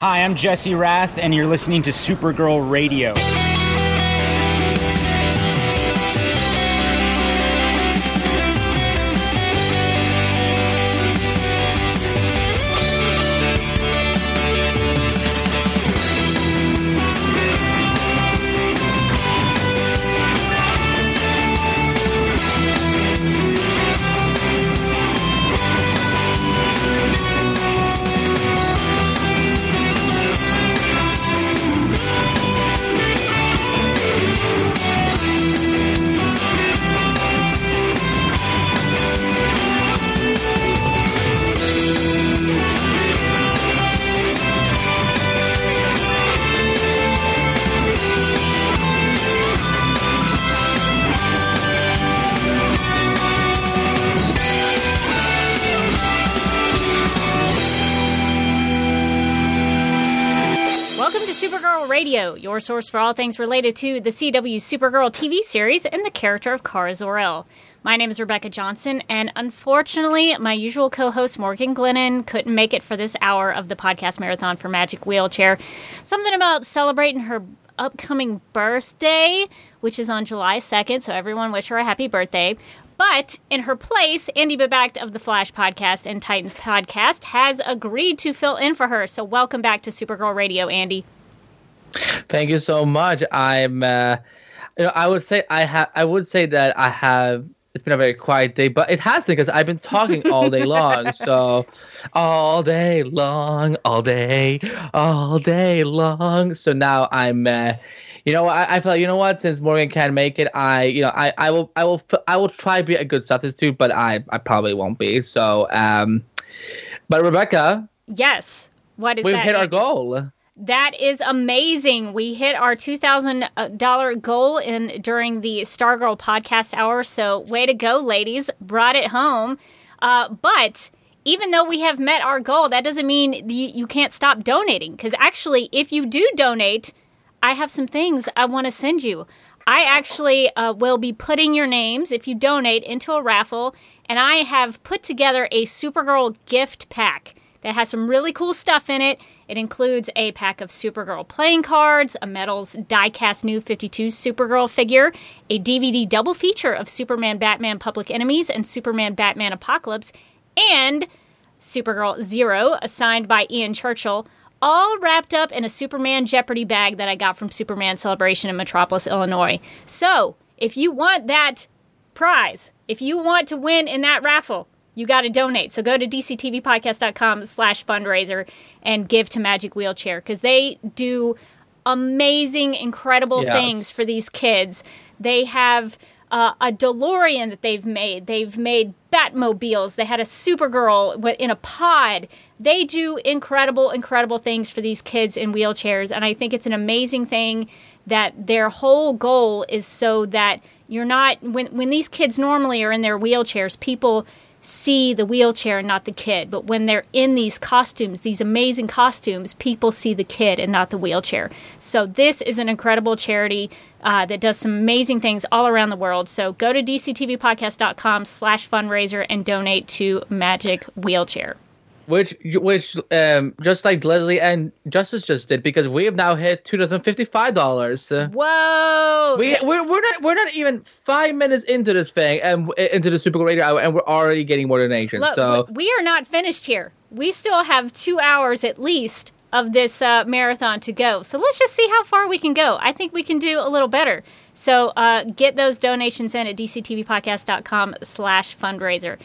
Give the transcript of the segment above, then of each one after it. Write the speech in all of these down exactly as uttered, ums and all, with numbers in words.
Hi, I'm Jesse Rath, and you're listening to Supergirl Radio. Radio, your source for all things related to the C W Supergirl T V series and the character of Cara Zor-El. My name is Rebecca Johnson, and unfortunately, my usual co-host Morgan Glennon couldn't make it for this hour of the podcast marathon for Magic Wheelchair. Something about celebrating her upcoming birthday, which is on July second, so everyone wish her a happy birthday. But in her place, Andy Behbakht of the Flash Podcast and Titans Podcast has agreed to fill in for her. So welcome back to Supergirl Radio, Andy. Thank you so much. I'm, uh, you know, I would say I have. I would say that I have. It's been a very quiet day, but it hasn't because I've been talking all day long. So, all day long, all day, all day long. So now I'm. Uh, You know, I, I feel like, you know what? Since Morgan can't make it, I, you know, I, I will, I will, I will try to be a good substitute, but I, I probably won't be. So, um, but Rebecca. Yes. What is we've that? We've hit our goal. That is amazing. We hit our two thousand dollars goal in during the Stargirl podcast hour. So way to go, ladies. Brought it home. Uh, but even though we have met our goal, that doesn't mean you, you can't stop donating. Because actually, if you do donate, I have some things I want to send you. I actually uh, will be putting your names, if you donate, into a raffle. And I have put together a Supergirl gift pack that has some really cool stuff in it. It includes a pack of Supergirl playing cards, a Metals die-cast New fifty-two Supergirl figure, a D V D double feature of Superman Batman Public Enemies and Superman Batman Apocalypse, and Supergirl Zero, signed by Ian Churchill, all wrapped up in a Superman Jeopardy bag that I got from Superman Celebration in Metropolis, Illinois. So, if you want that prize, if you want to win in that raffle, you got to donate. So go to dctvpodcast.com slash fundraiser and give to Magic Wheelchair because they do amazing, incredible yes. things for these kids. They have uh, a DeLorean that they've made. They've made Batmobiles. They had a Supergirl in a pod. They do incredible, incredible things for these kids in wheelchairs. And I think it's an amazing thing that their whole goal is so that you're not, when, when these kids normally are in their wheelchairs, people see the wheelchair and not the kid. But when they're in these costumes, these amazing costumes, people see the kid and not the wheelchair. So this is an incredible charity uh, that does some amazing things all around the world. So go to dctvpodcast.com slash fundraiser and donate to Magic Wheelchair. Which, which, um, just like Leslie and Justice just did, because we have now hit two thousand fifty-five dollars. Whoa! We we're, we're not we're not even five minutes into this thing and into the Supergirl Radio, and we're already getting more donations. Look, so we are not finished here. We still have two hours at least of this uh, marathon to go. So let's just see how far we can go. I think we can do a little better. So uh, get those donations in at dctvpodcast.com slash fundraiser.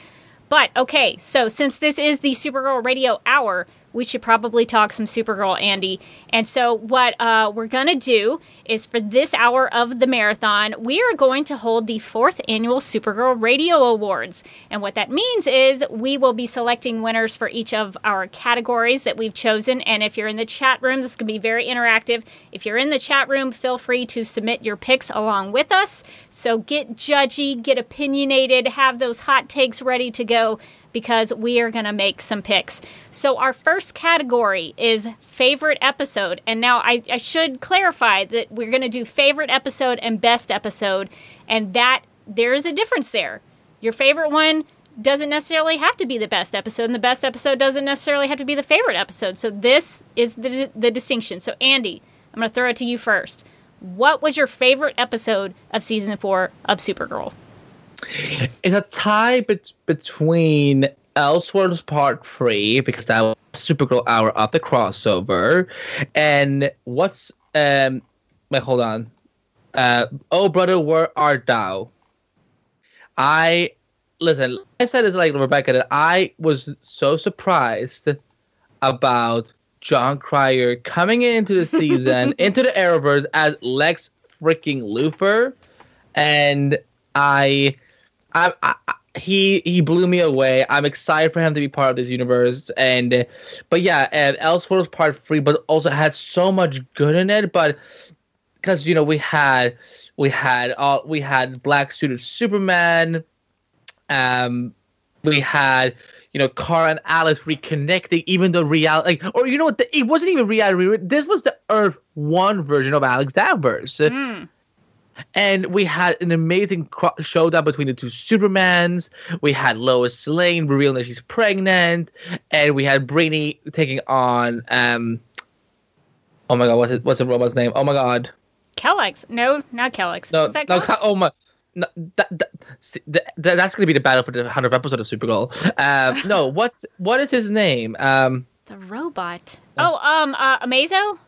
But, okay, so since this is the Supergirl Radio Hour, we should probably talk some Supergirl, Andy. And so what uh, we're going to do is for this hour of the marathon, we are going to hold the fourth annual Supergirl Radio Awards. And what that means is we will be selecting winners for each of our categories that we've chosen. And if you're in the chat room, this can be very interactive. If you're in the chat room, feel free to submit your picks along with us. So get judgy, get opinionated, have those hot takes ready to go, because we are going to make some picks. So our first category is favorite episode. And now I, I should clarify that we're going to do favorite episode and best episode. And that there is a difference there. Your favorite one doesn't necessarily have to be the best episode, and the best episode doesn't necessarily have to be the favorite episode. So this is the the distinction. So Andy, I'm going to throw it to you first. What was your favorite episode of season four of Supergirl? It's a tie be- between Elseworlds Part three, because that was Supergirl Hour of the crossover, and what's um wait hold on uh Oh, Brother, Where Art Thou? I listen. I said it's like Rebecca that I was so surprised about John Cryer coming into the season, into the Arrowverse as Lex freaking Luthor, and I, I, I he he blew me away. I'm excited for him to be part of this universe, and but yeah, and Elseworlds Part Three, but also had so much good in it, but. Because you know we had, we had all we had black suited Superman, um, we had you know Cara and Alice reconnecting, even though reality, like, or you know what, the, it wasn't even reality. This was the Earth one version of Alex Danvers, mm. and we had an amazing cro- showdown between the two Supermans. We had Lois Lane revealing that she's pregnant, and we had Brainy taking on um, oh my god, what's it, what's the robot's name? Oh my god. Kellex. No, not Kellex. No, is that no, Kellex? Oh my. No, that, that, see, that, that's going to be the battle for the hundredth episode of Supergirl. Um, no, what's, what is his name? Um, the robot. Oh, um, uh, Amazo?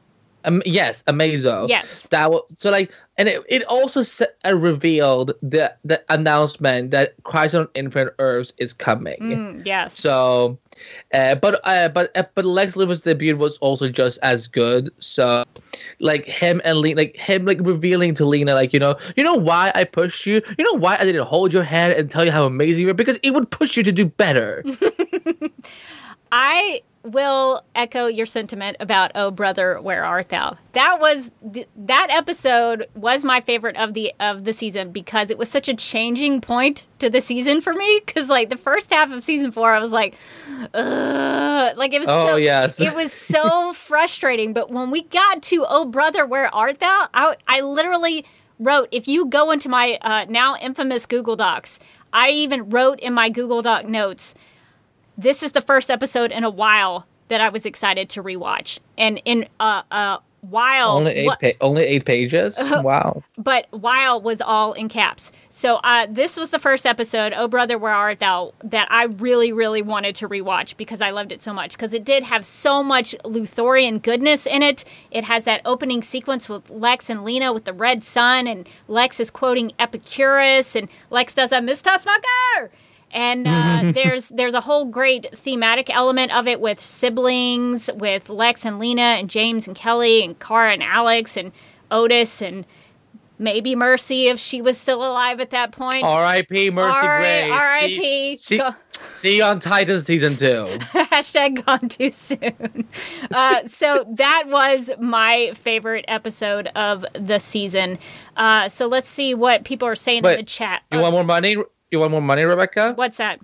Um, yes, Amazo. Yes. That was, so like, and it, it also set, uh, revealed the, the announcement that Crisis on Infinite Earths is coming. Mm, yes. So, uh, but uh, but uh, but Lex Luthor's debut was also just as good. So, like him and Lena, like him, like revealing to Lena, like you know, you know why I pushed you, you know why I didn't hold your hand and tell you how amazing you were, because it would push you to do better. I will echo your sentiment about Oh, Brother, Where Art Thou? That was th- that episode was my favorite of the of the season, because it was such a changing point to the season for me, because like the first half of season four I was like ugh. like it was oh, so yes. it was so frustrating, but when we got to Oh, Brother, Where Art Thou? I, I literally wrote, if you go into my uh, now infamous Google Docs, I even wrote in my Google Doc notes, this is the first episode in a while that I was excited to rewatch. And in a, a while... Only eight, wh- pa- only eight pages? Wow. But while was all in caps. So uh, this was the first episode, Oh, Brother, Where Art Thou?, that I really, really wanted to rewatch because I loved it so much. Because it did have so much Luthorian goodness in it. It has that opening sequence with Lex and Lena with the red sun. And Lex is quoting Epicurus. And Lex does a Mister Smoker! And uh, there's there's a whole great thematic element of it with siblings, with Lex and Lena and James and Kelly and Cara and Alex and Otis and maybe Mercy if she was still alive at that point. R I P Mercy Graves. R I P See, see, see you on Titan Season two. Hashtag gone too soon. Uh, so that was my favorite episode of the season. Uh, so let's see what people are saying Wait, in the chat. You uh, want more money? You want more money, Rebecca? What's that?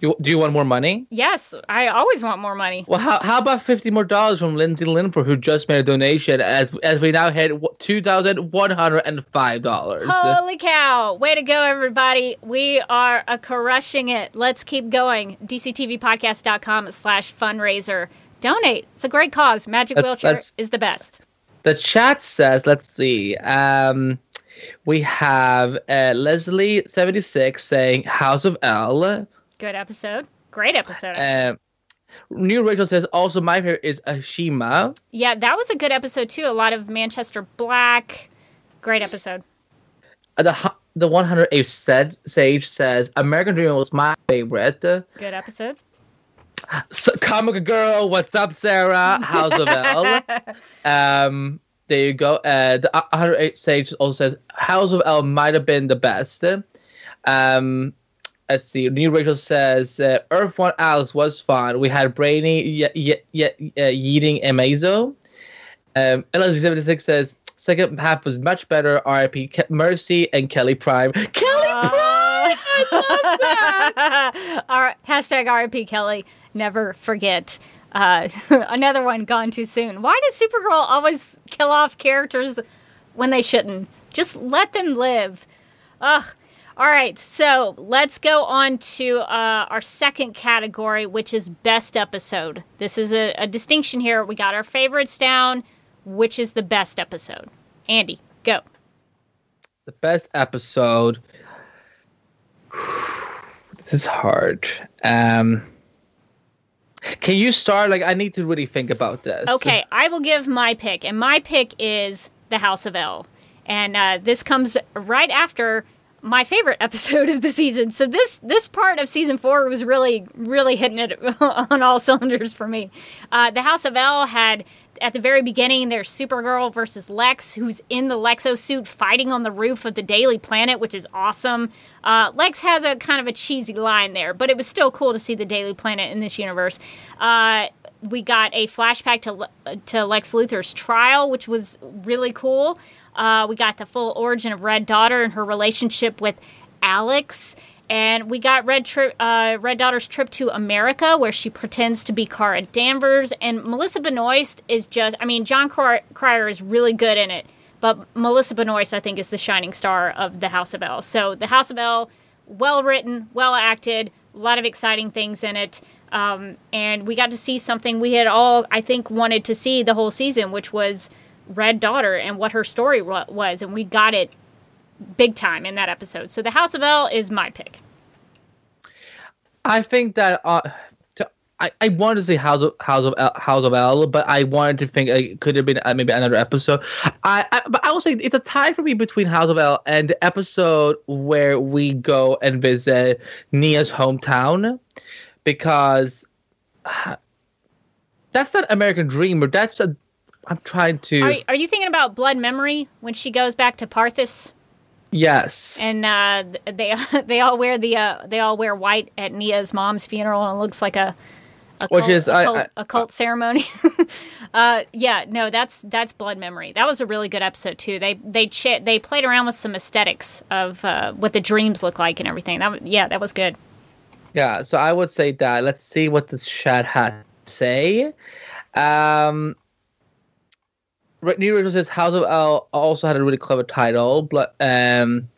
You, do you want more money? Yes, I always want more money. Well, how, how about fifty more dollars from Lindsay Linford, who just made a donation, as as we now hit two thousand one hundred and five dollars. Holy cow! Way to go, everybody! We are uh, crushing it. Let's keep going. D C T V podcast dot com slash fundraiser. Donate. It's a great cause. Magic that's, Wheelchair that's, is the best. The chat says, let's see. Um, we have uh, Leslie seventy-six saying House of L. Good episode. Great episode. Um, New Rachel says, also my favorite is Ashima. Yeah, that was a good episode, too. A lot of Manchester Black. Great episode. The the one hundred eighth Sage says, American Dream was my favorite. Good episode. So, Comic Girl, what's up, Sarah? House of L. Um, there you go. Uh, the one hundred eighth Sage also says House of L might have been the best. Um, let's see. New Rachel says uh, Earth one Alex was fun. We had Brainy y- y- y- y- yeeting Amazo. Um, L S D seventy-six says second half was much better. R I P Ke- Mercy and Kelly Prime. Kelly uh... Prime. Our, hashtag R I P Kelly, never forget. Uh, another one gone too soon. Why does Supergirl always kill off characters when they shouldn't? Just let them live. Ugh. All right, so let's go on to uh, our second category, which is best episode. This is a, a distinction here. We got our favorites down, which is the best episode. Andy, go. The best episode. This is hard. Um, can you start? Like, I need to really think about this. Okay, I will give my pick, and my pick is the House of L, and uh, this comes right after my favorite episode of the season. So this this part of season four was really, really hitting it on all cylinders for me. Uh, the House of L had, at the very beginning, there's Supergirl versus Lex, who's in the Lexo suit fighting on the roof of the Daily Planet, which is awesome. Uh, Lex has a kind of a cheesy line there, but it was still cool to see the Daily Planet in this universe. Uh, we got a flashback to, Le- to Lex Luthor's trial, which was really cool. Uh, we got the full origin of Red Daughter and her relationship with Alex. And we got Red, tri- uh, Red Daughter's trip to America, where she pretends to be Cara Danvers. And Melissa Benoist is just, I mean, John Cryer is really good in it. But Melissa Benoist, I think, is the shining star of the House of L. So the House of L, well written, well acted, a lot of exciting things in it. Um, and we got to see something we had all, I think, wanted to see the whole season, which was Red Daughter and what her story was, and we got it big time in that episode. So the House of L is my pick. I think that uh, to, I I wanted to say House of House of L, House of L, but I wanted to think it could have been uh, maybe another episode. I, I but I will say it's a tie for me between House of L and the episode where we go and visit Nia's hometown, because uh, that's not American Dream, or that's a I'm trying to... Are, are you thinking about Blood Memory when she goes back to Parthas? Yes. And uh, they they all wear the uh, they all wear white at Nia's mom's funeral, and it looks like a a cult, Which is, a cult, I, I, a cult I, ceremony. uh, yeah, no, that's that's Blood Memory. That was a really good episode too. They they ch- they played around with some aesthetics of uh, what the dreams look like and everything. That yeah, that was good. Yeah, so I would say that. Let's see what the chat has to say. Um. New Ritual says House of L also had a really clever title. But, um,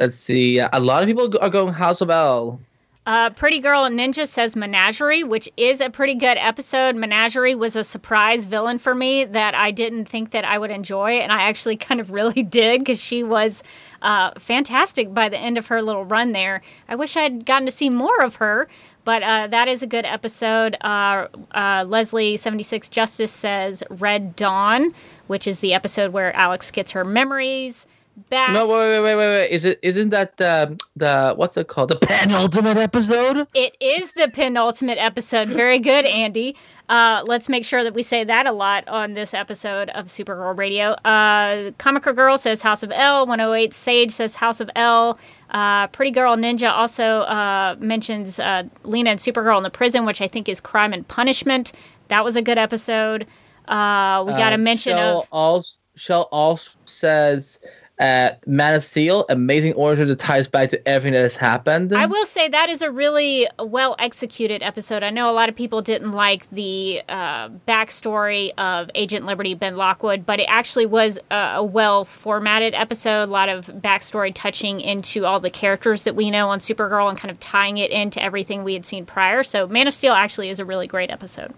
let's see. A lot of people are going House of L. Uh, Pretty Girl and Ninja says Menagerie, which is a pretty good episode. Menagerie was a surprise villain for me that I didn't think that I would enjoy. And I actually kind of really did, because she was uh, fantastic by the end of her little run there. I wish I had gotten to see more of her. But uh, that is a good episode. Uh, uh, Leslie seventy-six Justice says Red Dawn, which is the episode where Alex gets her memories back. No, wait, wait, wait, wait, wait. Is it, isn't that the, the, what's it called? The penultimate episode? It is the penultimate episode. Very good, Andy. Uh, let's make sure that we say that a lot on this episode of Supergirl Radio. Uh, Comiker Girl says House of L. one oh eight Sage says House of L. Uh, Pretty Girl Ninja also uh, mentions uh, Lena and Supergirl in the prison, which I think is Crime and Punishment. That was a good episode. Uh, we got uh, a mention Shell of... Also, Shell also says... Uh, Man of Steel, amazing origin that ties back to everything that has happened. I will say that is a really well-executed episode. I know a lot of people didn't like the uh, backstory of Agent Liberty, Ben Lockwood, but it actually was a, a well-formatted episode. A lot of backstory touching into all the characters that we know on Supergirl and kind of tying it into everything we had seen prior. So Man of Steel actually is a really great episode.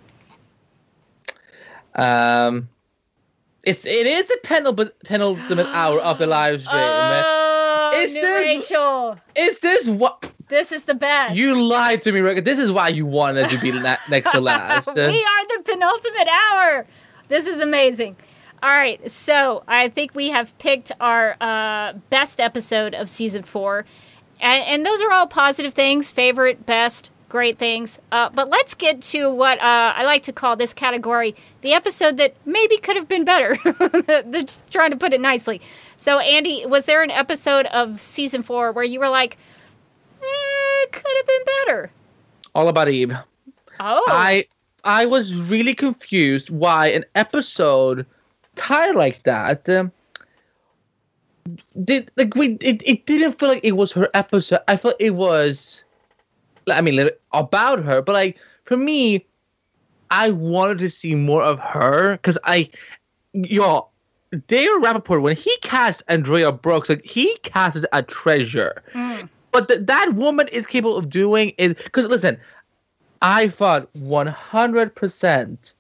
Um... It's it is the penultimate penal, hour of the live stream. Oh, is this, Rachel. Is this what? This is the best. You lied to me, Rick. This is why you wanted to be la- next to last. We are the penultimate hour. This is amazing. All right, so I think we have picked our uh, best episode of season four, and, and those are all positive things. Favorite, best. Great things. Uh, but let's get to what uh, I like to call this category, the episode that maybe could have been better. They're just trying to put it nicely. So, Andy, was there an episode of season four where you were like, eh, could have been better? All About Eve. Oh. I I was really confused why an episode tied like that. Um, did like we it, it didn't feel like it was her episode. I felt it was... I mean, about her, but like for me, I wanted to see more of her because I, y'all, Dale Rappaport, when he cast Andrea Brooks, like, he casts a treasure. Mm. But th- that woman is capable of doing is because, listen, I thought one hundred percent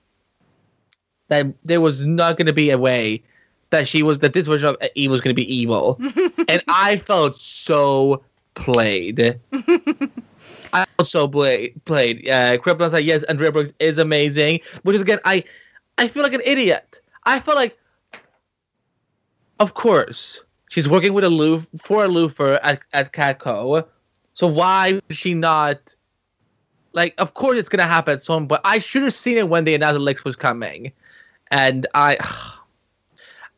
that there was not going to be a way that she was, that this version of Eve was going to be evil. And I felt so played. I felt so play- played. Uh, Krypton's like, yes, Andrea Brooks is amazing. Which is, again, I, I feel like an idiot. I felt like, of course, she's working with a loof for a loofer at at Catco. So why is she not? Like, of course it's gonna happen at some. But I should have seen it when they announced Lex was coming, and I, ugh,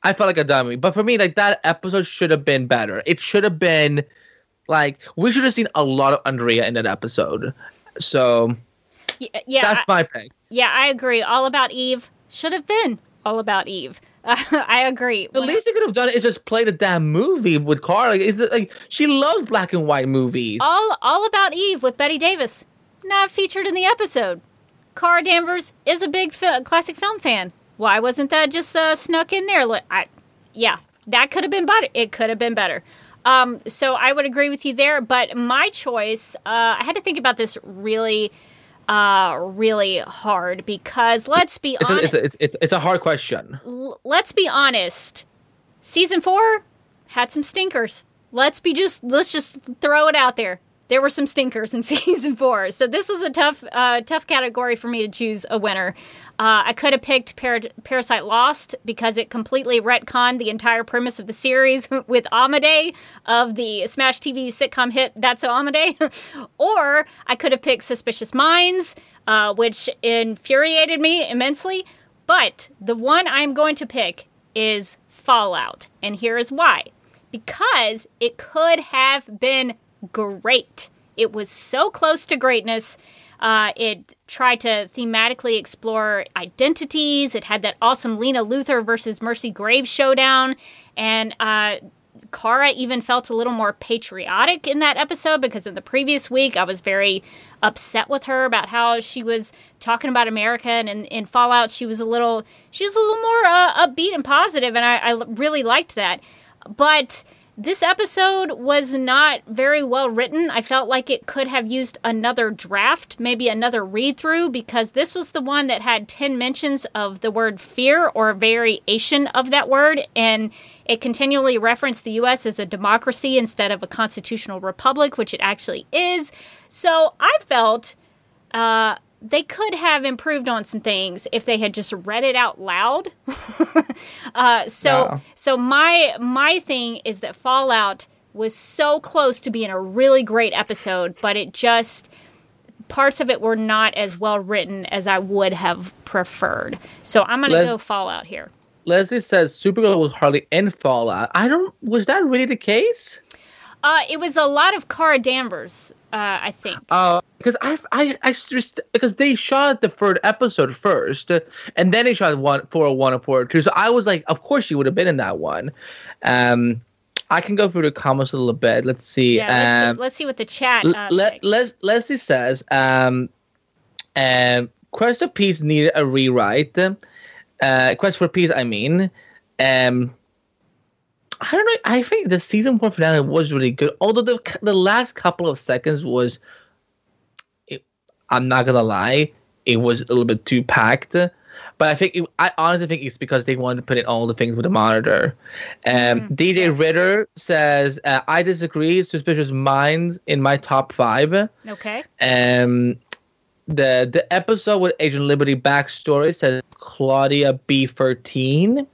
I felt like a dummy. But for me, like, that episode should have been better. It should have been, like, we should have seen a lot of Andrea in that episode. So, yeah, yeah that's I, my pick. Yeah, I agree. All About Eve should have been All About Eve. Uh, I agree. The when least I- they could have done is just play the damn movie with Cara. Like, is it, like, she loves black and white movies. All All About Eve with Bette Davis, not featured in the episode. Cara Danvers is a big fi- classic film fan. Why wasn't that just uh, snuck in there? Like, I, yeah, that could have been better. It could have been better. Um, so I would agree with you there. But my choice, uh, I had to think about this really. Uh, really hard because let's be honest. It's, it's, it's, it's a hard question. L- let's be honest. Season four had some stinkers. Let's be just let's just throw it out there. There were some stinkers in season four, so this was a tough uh, tough category for me to choose a winner. Uh, I could have picked Par- Parasite Lost because it completely retconned the entire premise of the series with Amade of the Smash T V sitcom hit That's So Amade. Or I could have picked Suspicious Minds, uh, which infuriated me immensely. But the one I'm going to pick is Fallout, and here is why. Because it could have been great. It was so close to greatness. Uh, it tried to thematically explore identities. It had that awesome Lena Luthor versus Mercy Graves showdown. And uh, Cara even felt a little more patriotic in that episode because in the previous week I was very upset with her about how she was talking about America. And in, in Fallout, she was a little, she was a little more uh, upbeat and positive. And I, I really liked that. But this episode was not very well written. I felt like it could have used another draft, maybe another read-through, because this was the one that had ten mentions of the word fear or a variation of that word, and it continually referenced the U S as a democracy instead of a constitutional republic, which it actually is. So I felt uh, they could have improved on some things if they had just read it out loud. uh, so yeah. so my my thing is that Fallout was so close to being a really great episode, but it just, parts of it were not as well written as I would have preferred. So I'm going to Les- go Fallout here. Leslie says Supergirl was hardly in Fallout. I don't, was that really the case? Uh, it was a lot of Cara Danvers, uh, I think. Uh, because I, I, I just, because they shot the third episode first, and then they shot one, four oh one and four oh two. So I was like, of course she would have been in that one. Um, I can go through the comments a little bit. Let's see. Yeah, um, let's, see let's see what the chat. Uh, Le- Les- Leslie says, um, um, Quest for Peace needed a rewrite. Uh, Quest for Peace, I mean. Um... I don't know. I think the season one finale was really good. Although the the last couple of seconds was, it, I'm not gonna lie, it was a little bit too packed. But I think it, I honestly think it's because they wanted to put in all the things with the monitor. Um, mm-hmm. D J Ritter says uh, I disagree. Suspicious Minds in my top five. Okay. Um, the the episode with Agent Liberty backstory says Claudia B thirteen.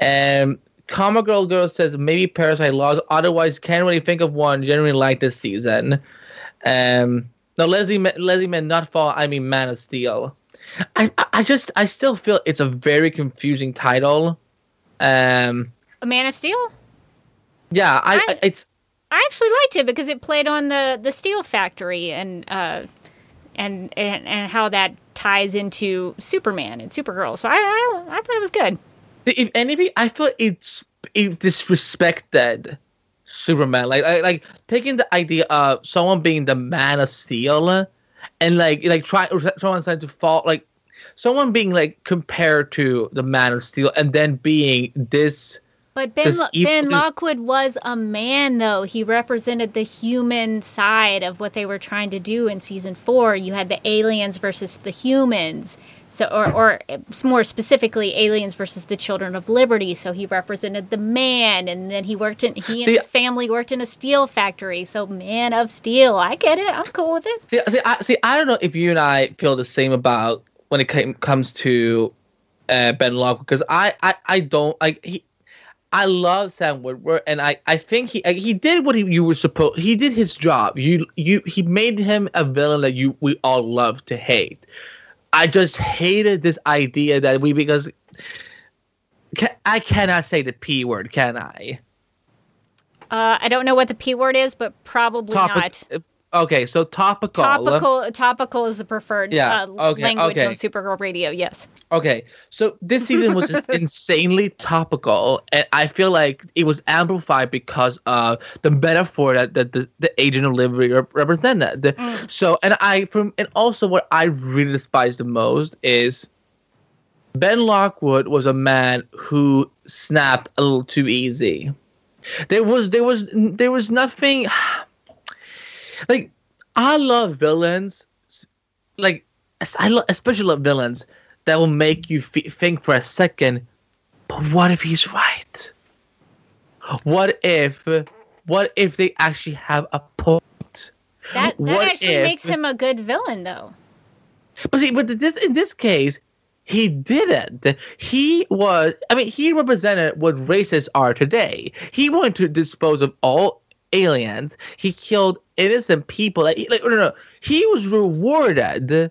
Um. Comma Girl Girl says maybe Parasite Lost. Otherwise, can't really think of one. Generally like this season. Um, no, Leslie Leslie meant not Fall. I mean Man of Steel. I I just I still feel it's a very confusing title. Um, a Man of Steel. Yeah, I, I it's. I actually liked it because it played on the, the steel factory and uh and, and and how that ties into Superman and Supergirl. So I I, I thought it was good. If anything, I feel it's it disrespected Superman. Like, I, like taking the idea of someone being the Man of Steel, and like, like try someone trying to fall, like someone being like compared to the Man of Steel and then being this. But Ben, Lo- evil- Ben Lockwood was a man, though. He represented the human side of what they were trying to do in season four. You had the aliens versus the humans, so or, or more specifically, aliens versus the Children of Liberty. So he represented the man, and then he worked in he and see, his family worked in a steel factory. So Man of Steel, I get it. I'm cool with it. See, see, I, see, I don't know if you and I feel the same about when it came, comes to uh, Ben Lockwood, because I, I, I don't like he. I love Sam Woodward, and I, I think he he did what he, you were supposed. He did his job. You you he made him a villain that you we all love to hate. I just hated this idea that we because can, I cannot say the P word, can I? Uh, I don't know what the P word is, but probably Topic, not. Okay, so topical. Topical topical is the preferred yeah, uh, okay, language okay. on Supergirl Radio, yes. Okay, so this season was just insanely topical, and I feel like it was amplified because of the metaphor that, that the, the Agent of Liberty rep- represented. Mm. So, and I from and also what I really despise the most is Ben Lockwood was a man who snapped a little too easy. There was there was there was nothing. Like, I love villains, like, I lo- especially love villains that will make you f- think for a second, but what if he's right? What if, what if they actually have a point? That, that actually if, makes him a good villain, though. But see, but this, in this case, he didn't. He was, I mean, he represented what racists are today. He wanted to dispose of all aliens. He killed innocent people. Like, like, no, no, no. He was rewarded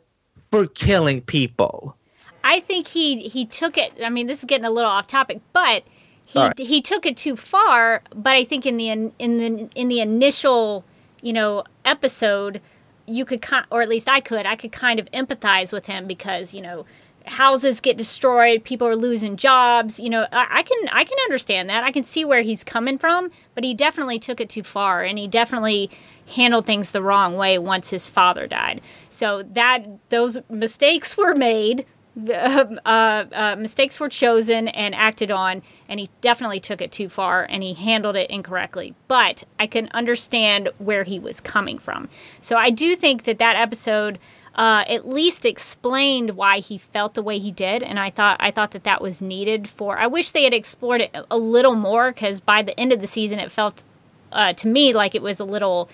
for killing people. I think he he took it. I mean, this is getting a little off topic, but he right. he took it too far. But I think in the in the in the initial you know episode, you could or at least I could I could kind of empathize with him because you know houses get destroyed, people are losing jobs. You know, I, I can I can understand that. I can see where he's coming from, but he definitely took it too far, and he definitely handled things the wrong way once his father died. So that those mistakes were made, uh, uh, mistakes were chosen and acted on, and he definitely took it too far, and he handled it incorrectly. But I can understand where he was coming from. So I do think that that episode uh, at least explained why he felt the way he did, and I thought I thought that that was needed for. I wish they had explored it a little more, because by the end of the season, it felt uh, to me like it was a little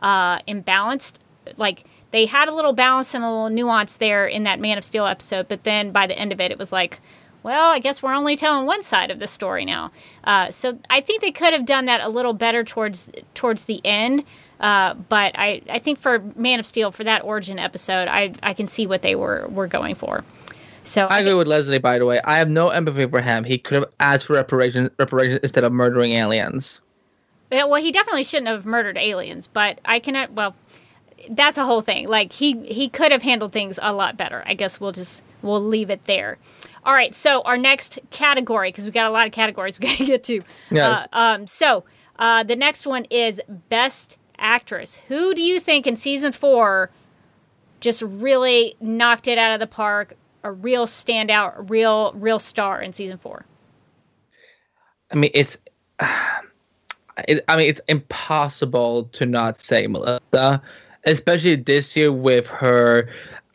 uh, imbalanced. Like they had a little balance and a little nuance there in that Man of Steel episode, but then by the end of it, it was like, well, I guess we're only telling one side of the story now. Uh, so I think they could have done that a little better towards towards the end. Uh, but I, I think for Man of Steel, for that origin episode, I, I can see what they were, were going for. So I agree with Leslie, by the way. I have no empathy for him. He could have asked for reparations, reparations instead of murdering aliens. Yeah, well, he definitely shouldn't have murdered aliens, but I cannot. Well, that's a whole thing. Like he, he could have handled things a lot better. I guess we'll just we'll leave it there. All right. So our next category, because we got a lot of categories we got to get to. Yes. Uh, um. So uh, the next one is best actress. Who do you think in season four just really knocked it out of the park? A real standout, a real, real star in season four. I mean, it's, uh, it, I mean, it's impossible to not say Melissa, especially this year with her.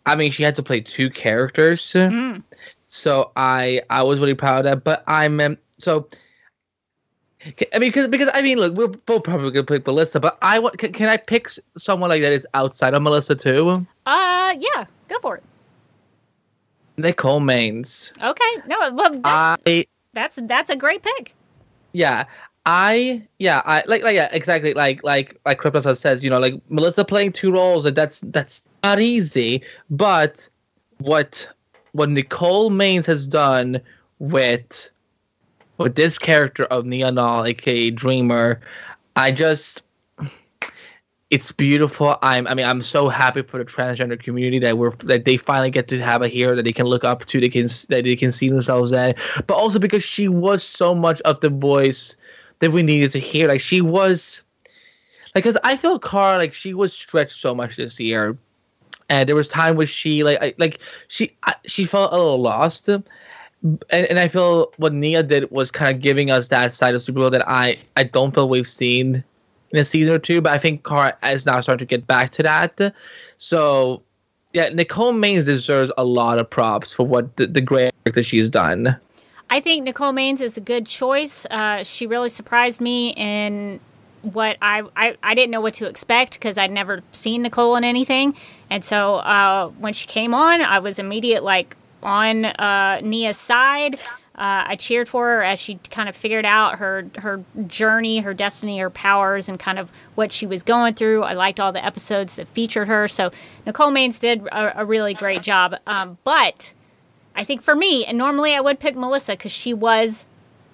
I mean, she had to play two characters, mm. so I, I was really proud of that. But I'm um, so. I mean, because because I mean, look, we're both probably gonna pick Melissa, but I want. Can, can I pick someone like that is outside of Melissa too? Uh, yeah, go for it. Nicole Maines. Okay, no, well, that's I, that's that's a great pick. Yeah, I yeah I like like yeah exactly like like like Kryptos says, you know, like Melissa playing two roles, and that's that's not easy. But what what Nicole Maines has done with. With this character of Neonal, aka Dreamer, I just—it's beautiful. I'm—I mean, I'm so happy for the transgender community that we're that they finally get to have a hero that they can look up to, they can that they can see themselves in. But also because she was so much of the voice that we needed to hear. Like she was, like because I feel Cara, like she was stretched so much this year. And there was time where she like I, like she I, she felt a little lost, and and I feel what Nia did was kind of giving us that side of Supergirl that I I don't feel we've seen in a season or two. But I think Cara is now starting to get back to that. So yeah, Nicole Maines deserves a lot of props for what the, the great work that she's done. I think Nicole Maines is a good choice. Uh, she really surprised me in what I, I, I didn't know what to expect because I'd never seen Nicole in anything. And so uh, when she came on, I was immediate like on uh, Nia's side. Uh, I cheered for her as she kind of figured out her, her journey, her destiny, her powers, and kind of what she was going through. I liked all the episodes that featured her. So Nicole Maines did a, a really great job. Um, but I think for me, and normally I would pick Melissa because she was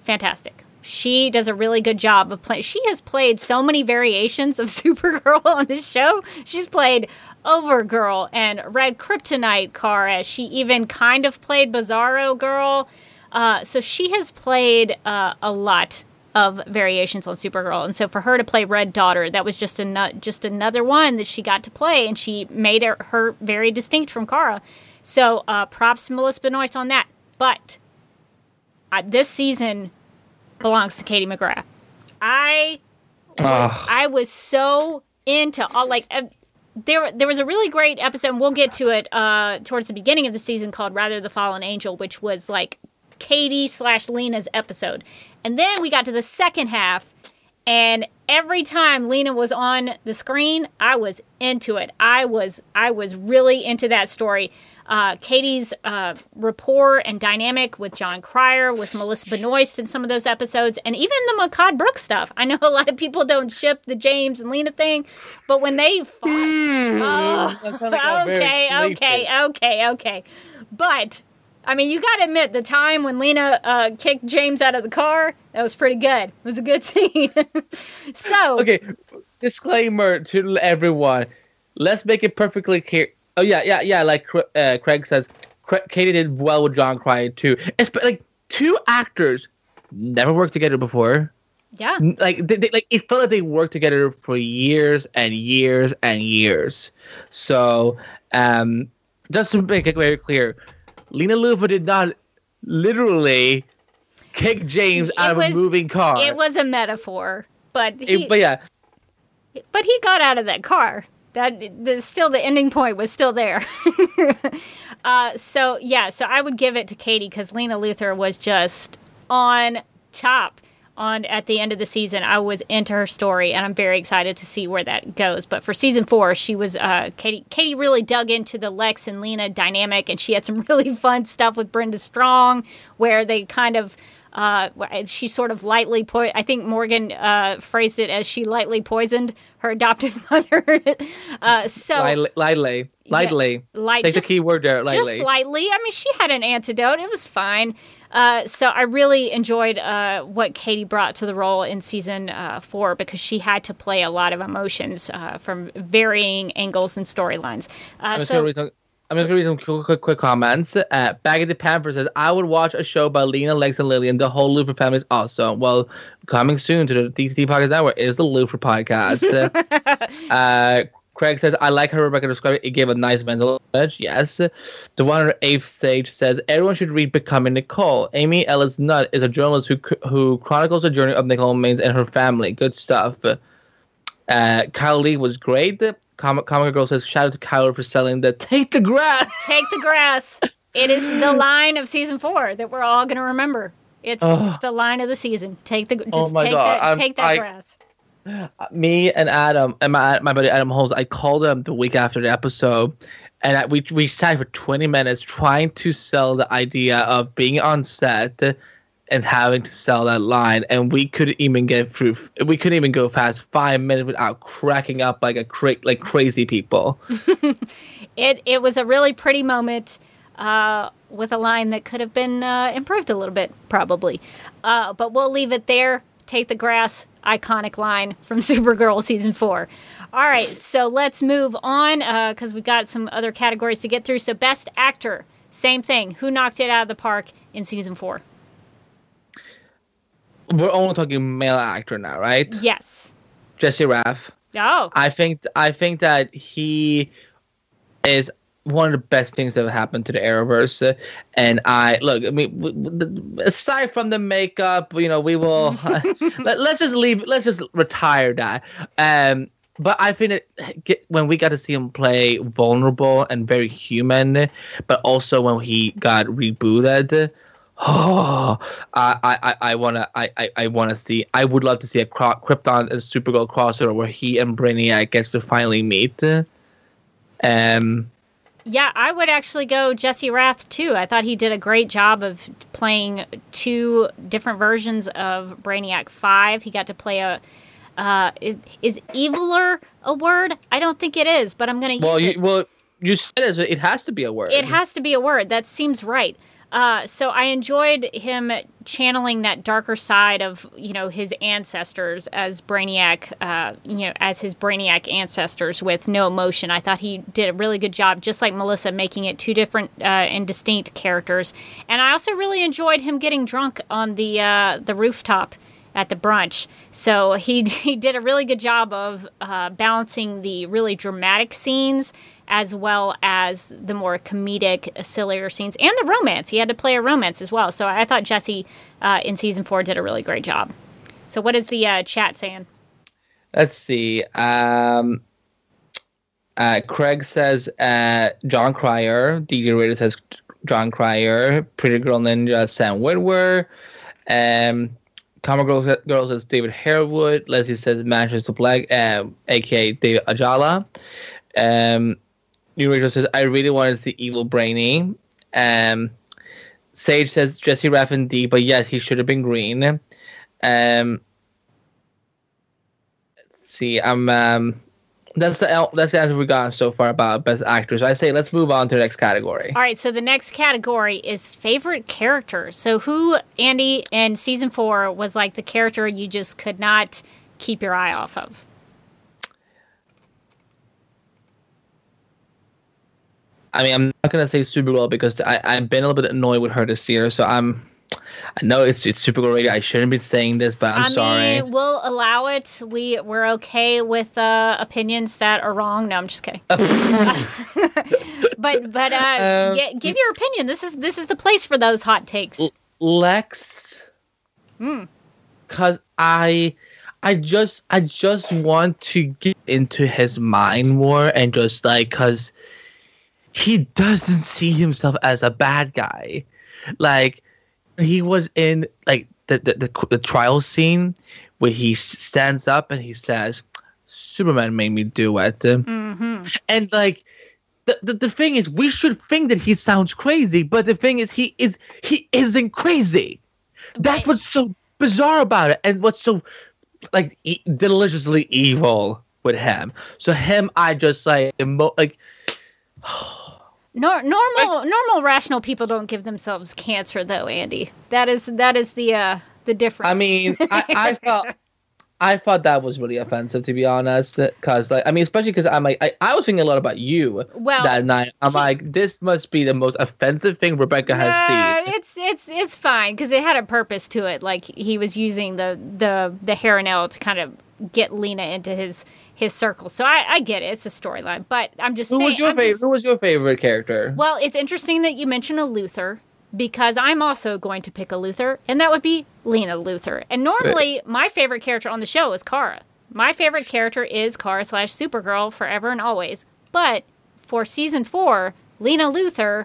fantastic. She does a really good job of playing. She has played so many variations of Supergirl on this show. She's played Overgirl and Red Kryptonite Cara. She even kind of played Bizarro Girl. Uh, so she has played uh, a lot of variations on Supergirl, and so for her to play Red Daughter, that was just a just another one that she got to play, and she made her, her very distinct from Cara. So uh, props to Melissa Benoist on that. But uh, this season belongs to Katie McGrath. I oh. I was so into all like. Uh, There there was a really great episode, and we'll get to it uh, towards the beginning of the season, called Rather the Fallen Angel, which was like Katie slash Lena's episode. And then we got to the second half, and every time Lena was on the screen, I was into it. I was I was really into that story. Uh, Katie's uh, rapport and dynamic with John Cryer, with Melissa Benoist in some of those episodes, and even the Makad Brooks stuff. I know a lot of people don't ship the James and Lena thing, but when they fought... Mm. Oh, like okay, okay, okay, okay, okay. But, I mean, you got to admit, the time when Lena uh, kicked James out of the car, that was pretty good. It was a good scene. So... Okay, disclaimer to everyone. Let's make it perfectly clear. Oh, yeah, yeah, yeah, like uh, Craig says, Katie did well with John Cryer, too. It's, like, two actors never worked together before. Yeah. Like, they, they, like it felt like they worked together for years and years and years. So, um, just to make it very clear, Lena Luthor did not literally kick James out was, of a moving car. It was a metaphor, but he, it, but, yeah. but he got out of that car. That the, still the ending point was still there. uh, so, yeah, so I would give it to Katie because Lena Luthor was just on top on at the end of the season. I was into her story, and I'm very excited to see where that goes. But for season four, she was uh, Katie. Katie really dug into the Lex and Lena dynamic, and she had some really fun stuff with Brenda Strong where they kind of... Uh, she sort of lightly, po- I think Morgan uh, phrased it as she lightly poisoned her adoptive mother. uh, so lightly, lightly, lightly. Yeah, light, That's just, the key word there. Lightly, just lightly. I mean, she had an antidote; it was fine. Uh, so I really enjoyed uh, what Katie brought to the role in season uh, four because she had to play a lot of emotions uh, from varying angles and storylines. Uh, so. I'm just going to read some quick, quick comments. Uh, Baggy the Pamper says, I would watch a show by Lena, Lex, and Lillian. The whole Luthor family is awesome. Well, coming soon to the D C T Podcast Network is the Luthor Podcast. uh, Craig says, I like how Rebecca described it. It gave a nice mental edge. Yes. The one hundred eighth Sage says, everyone should read Becoming Nicole. Amy Ellis Nutt is a journalist who who chronicles the journey of Nicole Maines and her family. Good stuff. Uh, Kyle Lee was great. Comic, Comic Girl says, shout out to Kyler for selling the Take the Grass. Take the Grass. It is the line of season four that we're all going to remember. It's, oh. it's the line of the season. Take the just oh my take God. That, take that I, grass. Me and Adam, and my my buddy Adam Holmes, I called him the week after the episode, and I, we, we sat for twenty minutes trying to sell the idea of being on set and having to sell that line, and we couldn't even get through. We couldn't even go past five minutes without cracking up like a cra- like crazy people. it it was a really pretty moment uh, with a line that could have been uh, improved a little bit, probably. Uh, but we'll leave it there. Take the grass, iconic line from Supergirl season four. All right, so let's move on because uh, we've got some other categories to get through. So best actor, same thing. Who knocked it out of the park in season four? We're only talking male actor now, right? Yes. Jesse Rath. Oh. I think I think that he is one of the best things that happened to the Arrowverse. And I look, I mean, aside from the makeup, you know, we will let, let's just leave, let's just retire that. Um, but I think it, when we got to see him play vulnerable and very human, but also when he got rebooted, oh, I, I, I wanna, I, I, I wanna see. I would love to see a Krypton and Supergirl crossover where he and Brainiac gets to finally meet. Um. Yeah, I would actually go Jesse Rath, too. I thought he did a great job of playing two different versions of Brainiac five. He got to play a... Uh, is eviler a word? I don't think it is, but I'm going to well, use you, it. Well, you said it, it has to be a word. It has to be a word. That seems right. Uh, so I enjoyed him channeling that darker side of, you know, his ancestors as Brainiac, uh, you know, as his Brainiac ancestors with no emotion. I thought he did a really good job, just like Melissa, making it two different uh, and distinct characters. And I also really enjoyed him getting drunk on the uh, the rooftop at the brunch. So he he did a really good job of uh, balancing the really dramatic scenes as well as the more comedic, sillier scenes, and the romance. He had to play a romance as well. So I thought Jesse uh, in season four did a really great job. So what is the uh, chat saying? Let's see. Um, uh, Craig says uh, John Cryer. D J Raider says John Cryer. Pretty Girl Ninja, Sam Witwer. Um... Comic Girl, Girl says David Harewood. Leslie says Manchester Black, um, a k a. David Ajala. Um, New Rachel says, I really wanted to see Evil Brainy. Um, Sage says Jesse Rath and D, but yes, he should have been green. Um, let's see. I'm, um, that's, the, that's the answer we've gotten so far about Best Actors. So I say let's move on to the next category. All right, so the next category is Favorite Character. So who, Andy, in Season four was like the character you just could not keep your eye off of? I mean, I'm not going to say Supergirl because I, I've been a little bit annoyed with her this year, so I'm... I know it's it's Supergirl Radio. I shouldn't be saying this, but I'm I sorry. Mean, we'll allow it. We we're okay with uh, opinions that are wrong. No, I'm just kidding. but but uh, um, g- give your opinion. This is this is the place for those hot takes. Lex, because mm. I I just I just want to get into his mind more and just like because he doesn't see himself as a bad guy, like. He was in like the, the the the trial scene where he stands up and he says, "Superman made me do it," mm-hmm. and like the, the the thing is, we should think that he sounds crazy, but the thing is, he is he isn't crazy. Right. That's what's so bizarre about it, and what's so like e- deliciously evil with him. So him, I just like emo- like. Nor- normal, I, normal, rational people don't give themselves cancer, though, Andy. That is that is the uh, the difference. I mean, I, I felt I thought that was really offensive, to be honest. Because, like, I mean, especially because I'm like, I, I was thinking a lot about you well, that night. I'm he, like, this must be the most offensive thing Rebecca has uh, seen. It's it's it's fine because it had a purpose to it. Like he was using the the the Harinel to kind of get Lena into his. His circle, so I, I get it. It's a storyline, but I'm just who saying. Was your favorite, just, who was your favorite character? Well, it's interesting that you mention a Luthor because I'm also going to pick a Luthor, and that would be Lena Luthor. And normally, right. my favorite character on the show is Cara. My favorite character is Cara slash Supergirl forever and always. But for season four, Lena Luthor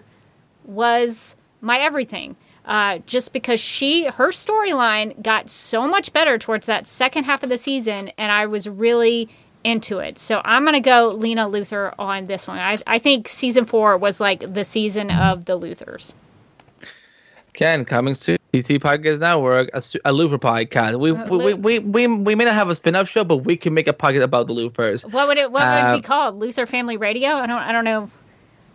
was my everything. Uh, just because she, her storyline got so much better towards that second half of the season, and I was really into it. So I'm going to go Lena Luthor on this one. I, I think season four was like the season of the Luthors. Ken, coming to D C Podcast Network, a, a Luthor podcast. We, uh, we, we, we, we, we may not have a spin-off show, but we can make a podcast about the Luthors. What would it, what uh, would it be called? Luthor Family Radio? I don't, I don't know.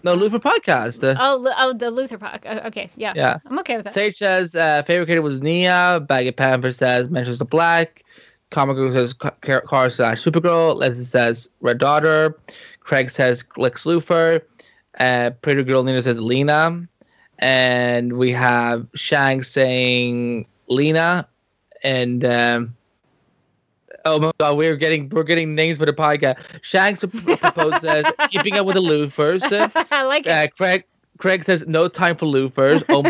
No, Luthor Podcast. Oh, oh the Luthor Podcast. Okay, yeah. yeah. I'm okay with that. Sage says, uh, favorite character was Nia. Baggy Panther says, Manchester Black. Comic Girl says Car slash Supergirl. Leslie says Red Daughter. Craig says Lex Luthor. Uh, Pretty Girl Nina says Lena. And we have Shang saying Lena. And um, oh my god, we're getting we're getting names for the podcast. Shanks proposes keeping up with the loofers. I like it. Uh, Craig Craig says no time for loofers. Oh,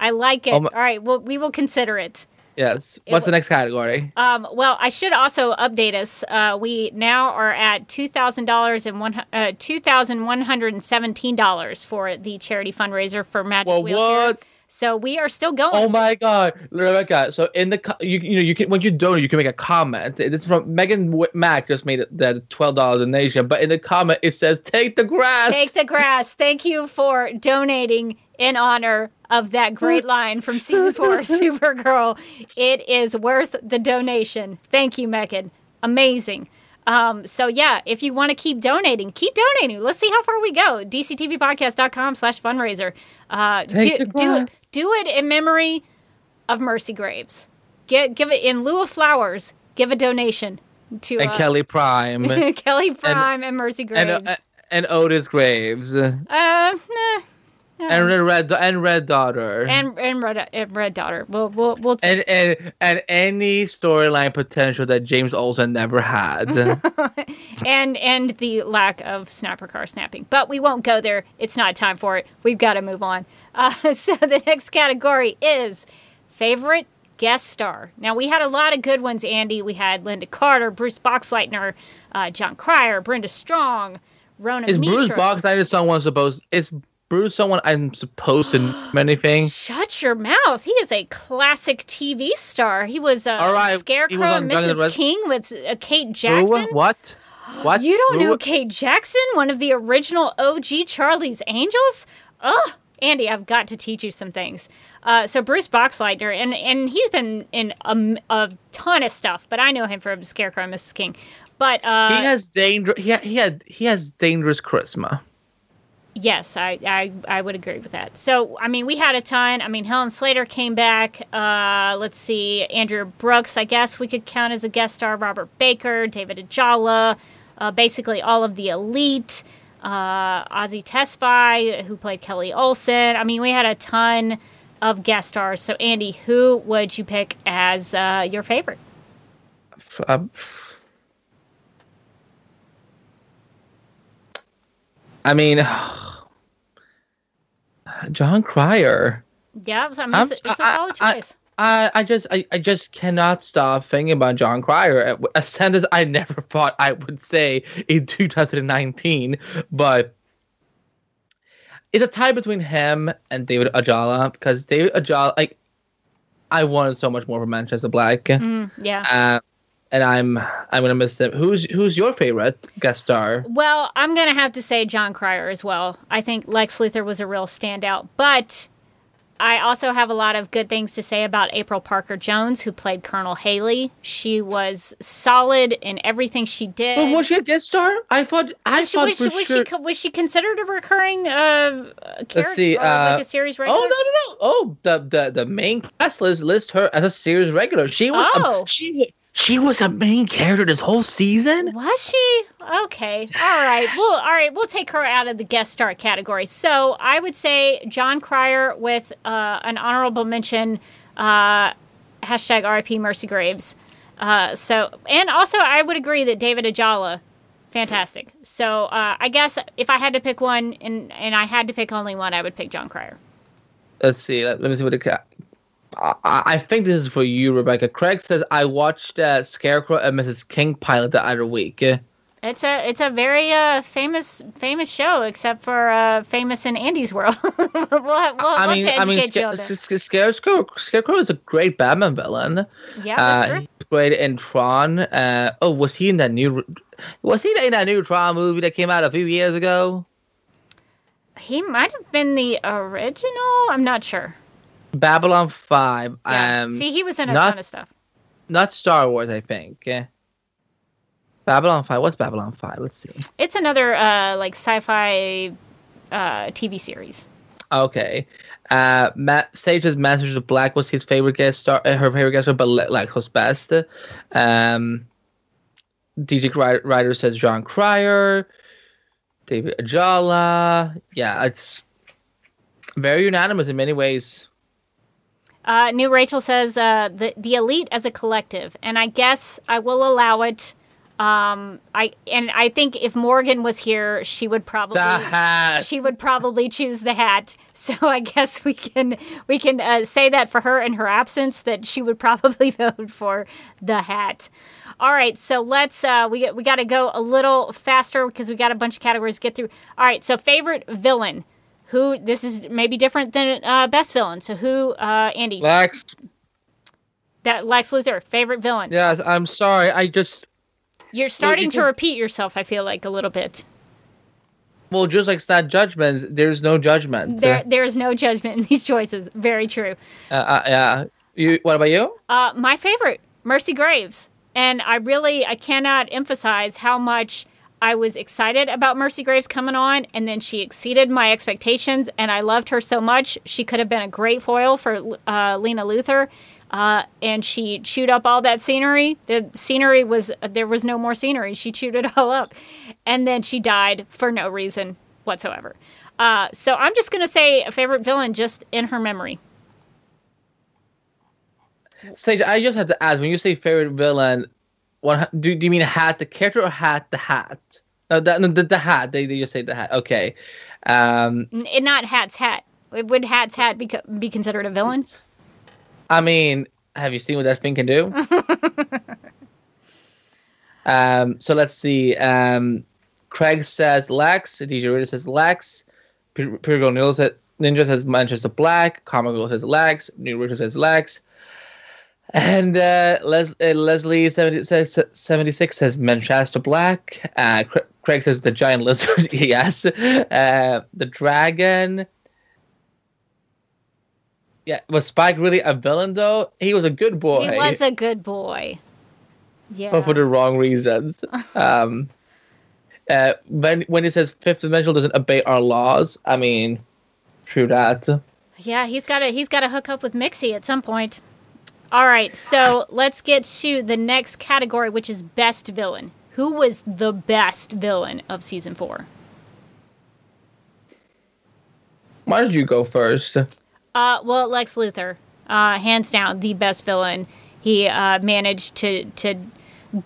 I like it. Oh my- All right, well, we will consider it. Yes. What's it, the next category? Um, well, I should also update us. Uh, we now are at two thousand dollars and one, uh, two thousand one hundred seventeen dollars for the charity fundraiser for Magic well, Wheelchair. What? So we are still going. Oh my God, Rebecca! So in the co- you you know you can when you donate you can make a comment. This is from Megan Mack just made the twelve dollar donation, but in the comment it says "Take the grass." Take the grass. Thank you for donating in honor of that great line from season four, Supergirl. It is worth the donation. Thank you, Megan. Amazing. Um, so yeah, if you want to keep donating, keep donating. Let's see how far we go. D C T V podcast dot com slash fundraiser. Uh, Take do, the class. do, do it in memory of Mercy Graves. Get, give it in lieu of flowers. Give a donation to and uh, Kelly Prime, Kelly Prime and, and Mercy Graves and, uh, and Otis Graves. Uh, nah. Um, and red and red daughter and and red and red daughter. We'll we'll we'll t- and, and and any storyline potential that James Olsen never had, and and the lack of snapper car snapping. But we won't go there. It's not time for it. We've got to move on. Uh, so the next category is favorite guest star. Now we had a lot of good ones, Andy. We had Linda Carter, Bruce Boxleitner, uh, John Cryer, Brenda Strong, Rona. Is Mitra. Bruce Boxleitner someone supposed? It's Bruce, someone I'm supposed to know anything. Shut your mouth. He is a classic T V star. He was uh, right. Scarecrow was and Missus Res- King with uh, Kate Jackson. Who, what? What? You don't Who, know Kate Jackson, one of the original O G Charlie's Angels? Ugh. Andy, I've got to teach you some things. Uh, so Bruce Boxleitner, and, and he's been in a, a ton of stuff, but I know him from Scarecrow and Missus King. But uh, he has dangerous. He, ha- he had he has dangerous charisma. Yes, I, I I would agree with that. So, I mean, we had a ton. I mean, Helen Slater came back. Uh, let's see. Andrew Brooks, I guess we could count as a guest star. Robert Baker, David Ajala, uh, basically all of the elite. Uh, Ozzie Tesfaye, who played Kelly Olsen. I mean, we had a ton of guest stars. So, Andy, who would you pick as uh, your favorite? Um. I mean, John Cryer. Yeah, I mean, it's, it's a solid I, choice. I, I, I just, I, I just cannot stop thinking about John Cryer. A sentence I never thought I would say in two thousand nineteen, but it's a tie between him and David Ajala because David Ajala, like, I wanted so much more from Manchester Black. Mm, yeah. Um, And I'm I'm gonna miss him. Who's who's your favorite guest star? Well, I'm gonna have to say John Cryer as well. I think Lex Luthor was a real standout, but I also have a lot of good things to say about April Parker Jones, who played Colonel Haley. She was solid in everything she did. Well, was she a guest star? I thought I was she, thought was, for was sure. she was she considered a recurring uh, character, Let's see, uh, like a series regular? Oh no no no! Oh, the the, the main cast list lists her as a series regular. She was oh. um, she. She was a main character this whole season? Was she? Okay. All right. Well, all right. We'll take her out of the guest star category. So I would say John Cryer with uh, an honorable mention, uh, hashtag R I P Mercy Graves. Uh, so, and also I would agree that David Ajala, fantastic. So uh, I guess if I had to pick one and, and I had to pick only one, I would pick John Cryer. Let's see. Let, let me see what it got. I think this is for you, Rebecca. Craig says, I watched uh, Scarecrow and Missus King pilot the other week. It's a it's a very uh, famous famous show, except for uh, famous in Andy's world. we'll have, we'll, I mean, I mean, Sca- Sca- Scarecrow, Scarecrow is a great Batman villain. Yeah, that's uh, true. Great in Tron. Uh, oh, was he in that new? Was he in that new Tron movie that came out a few years ago? He might have been the original. I'm not sure. Babylon five. Yeah. Um, See, he was in a not, ton of stuff. Not Star Wars, I think. Babylon five. What's Babylon five? Let's see. It's another uh, like sci-fi uh, T V series. Okay. Uh, Matt Stage's Masters of Black was his favorite guest star. Uh, her favorite guest star, but Lex like, was best. Um, D J Ryder says John Cryer. David Ajala. Yeah, it's very unanimous in many ways. Uh, New Rachel says, uh, the, the elite as a collective. And I guess I will allow it. Um, I and I think if Morgan was here, she would probably she would probably choose the hat. So I guess we can we can uh, say that for her in her absence, that she would probably vote for the hat. All right, so let's uh, we we got to go a little faster because we got a bunch of categories to get through. All right, so favorite villain. Who this is maybe different than uh, best villain. So who uh, Andy? Lex. That Lex Luthor favorite villain. Yes, I'm sorry. I just. You're starting well, you to can... repeat yourself, I feel like, a little bit. Well, just like Snap Judgments, there's no judgment. There, there is no judgment in these choices. Very true. Uh, uh, yeah. You, what about you? Uh, my favorite, Mercy Graves. And I really, I cannot emphasize how much I was excited about Mercy Graves coming on, and then she exceeded my expectations, and I loved her so much. She could have been a great foil for uh, Lena Luthor. Uh, and she chewed up all that scenery. The scenery was, there was no more scenery. She chewed it all up. And then she died for no reason whatsoever. Uh, so I'm just going to say a favorite villain just in her memory. Sage, I just have to ask, when you say favorite villain, what, do, do you mean hat the character or hat the hat? No, the, no, the, the hat. They, they just say the hat. Okay. Um, N- not hat's hat. Would hat's hat be, be considered a villain? I mean, have you seen what that thing can do? um, so let's see. Um, Craig says Lex. D J Rita says Lex. Pure P- Girl Ninja says, Ninja says Manchester Black. Comic Girl says Lex. New Rita says Lex. And uh, Les- uh, Leslie seventy-six says Manchester Black. Uh, C- Craig says the giant lizard. Yes. Uh, the dragon. Yeah, was Spike really a villain, though? He was a good boy. He was a good boy. Yeah. But for the wrong reasons. um, uh, when, when he says Fifth Dimensional doesn't obey our laws, I mean, true that. Yeah, he's got to he's got to hook up with Mixie at some point. All right, so let's get to the next category, which is best villain. Who was the best villain of season four? Why did you go first? Uh, well, Lex Luthor, uh, hands down, the best villain. He uh, managed to, to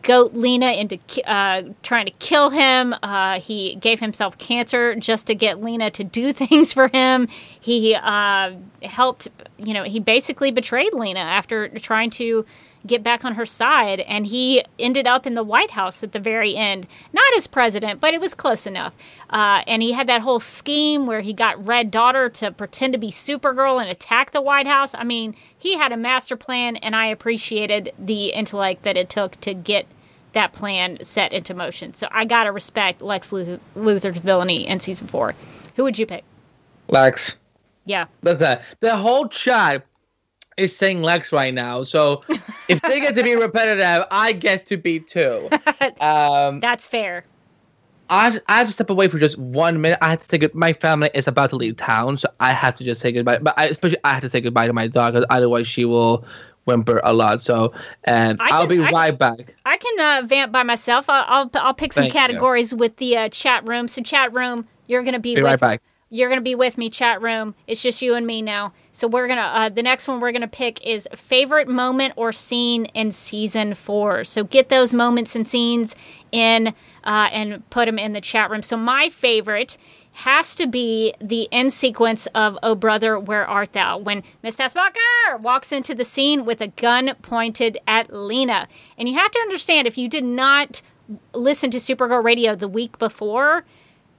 goat Lena into uh, trying to kill him. Uh, he gave himself cancer just to get Lena to do things for him. He uh, helped, you know, he basically betrayed Lena after trying to get back on her side. And he ended up in the White House at the very end. Not as president, but it was close enough. Uh, and he had that whole scheme where he got Red Daughter to pretend to be Supergirl and attack the White House. I mean, he had a master plan, and I appreciated the intellect that it took to get that plan set into motion. So I gotta respect Lex Luth- Luthor's villainy in season four. Who would you pick? Lex. Yeah. That's that. The whole chat is saying Lex right now, so if they get to be repetitive, I get to be too. Um, That's fair. I've, I have to step away for just one minute. I have to say good. My family is about to leave town, so I have to just say goodbye. But I, especially, I have to say goodbye to my dog, because otherwise she will whimper a lot. So, and um, I'll be I right can, back. I can uh, vamp by myself. I'll I'll, I'll pick some Thank categories you. with the uh, chat room. So, chat room, you're gonna be, be with right back. You're going to be with me, chat room. It's just you and me now. So we're going to, uh, the next one we're going to pick is favorite moment or scene in season four. So get those moments and scenes in uh, and put them in the chat room. So my favorite has to be the end sequence of Oh, Brother, Where Art Thou? When Miss Tessmacher walks into the scene with a gun pointed at Lena. And you have to understand, if you did not listen to Supergirl Radio the week before,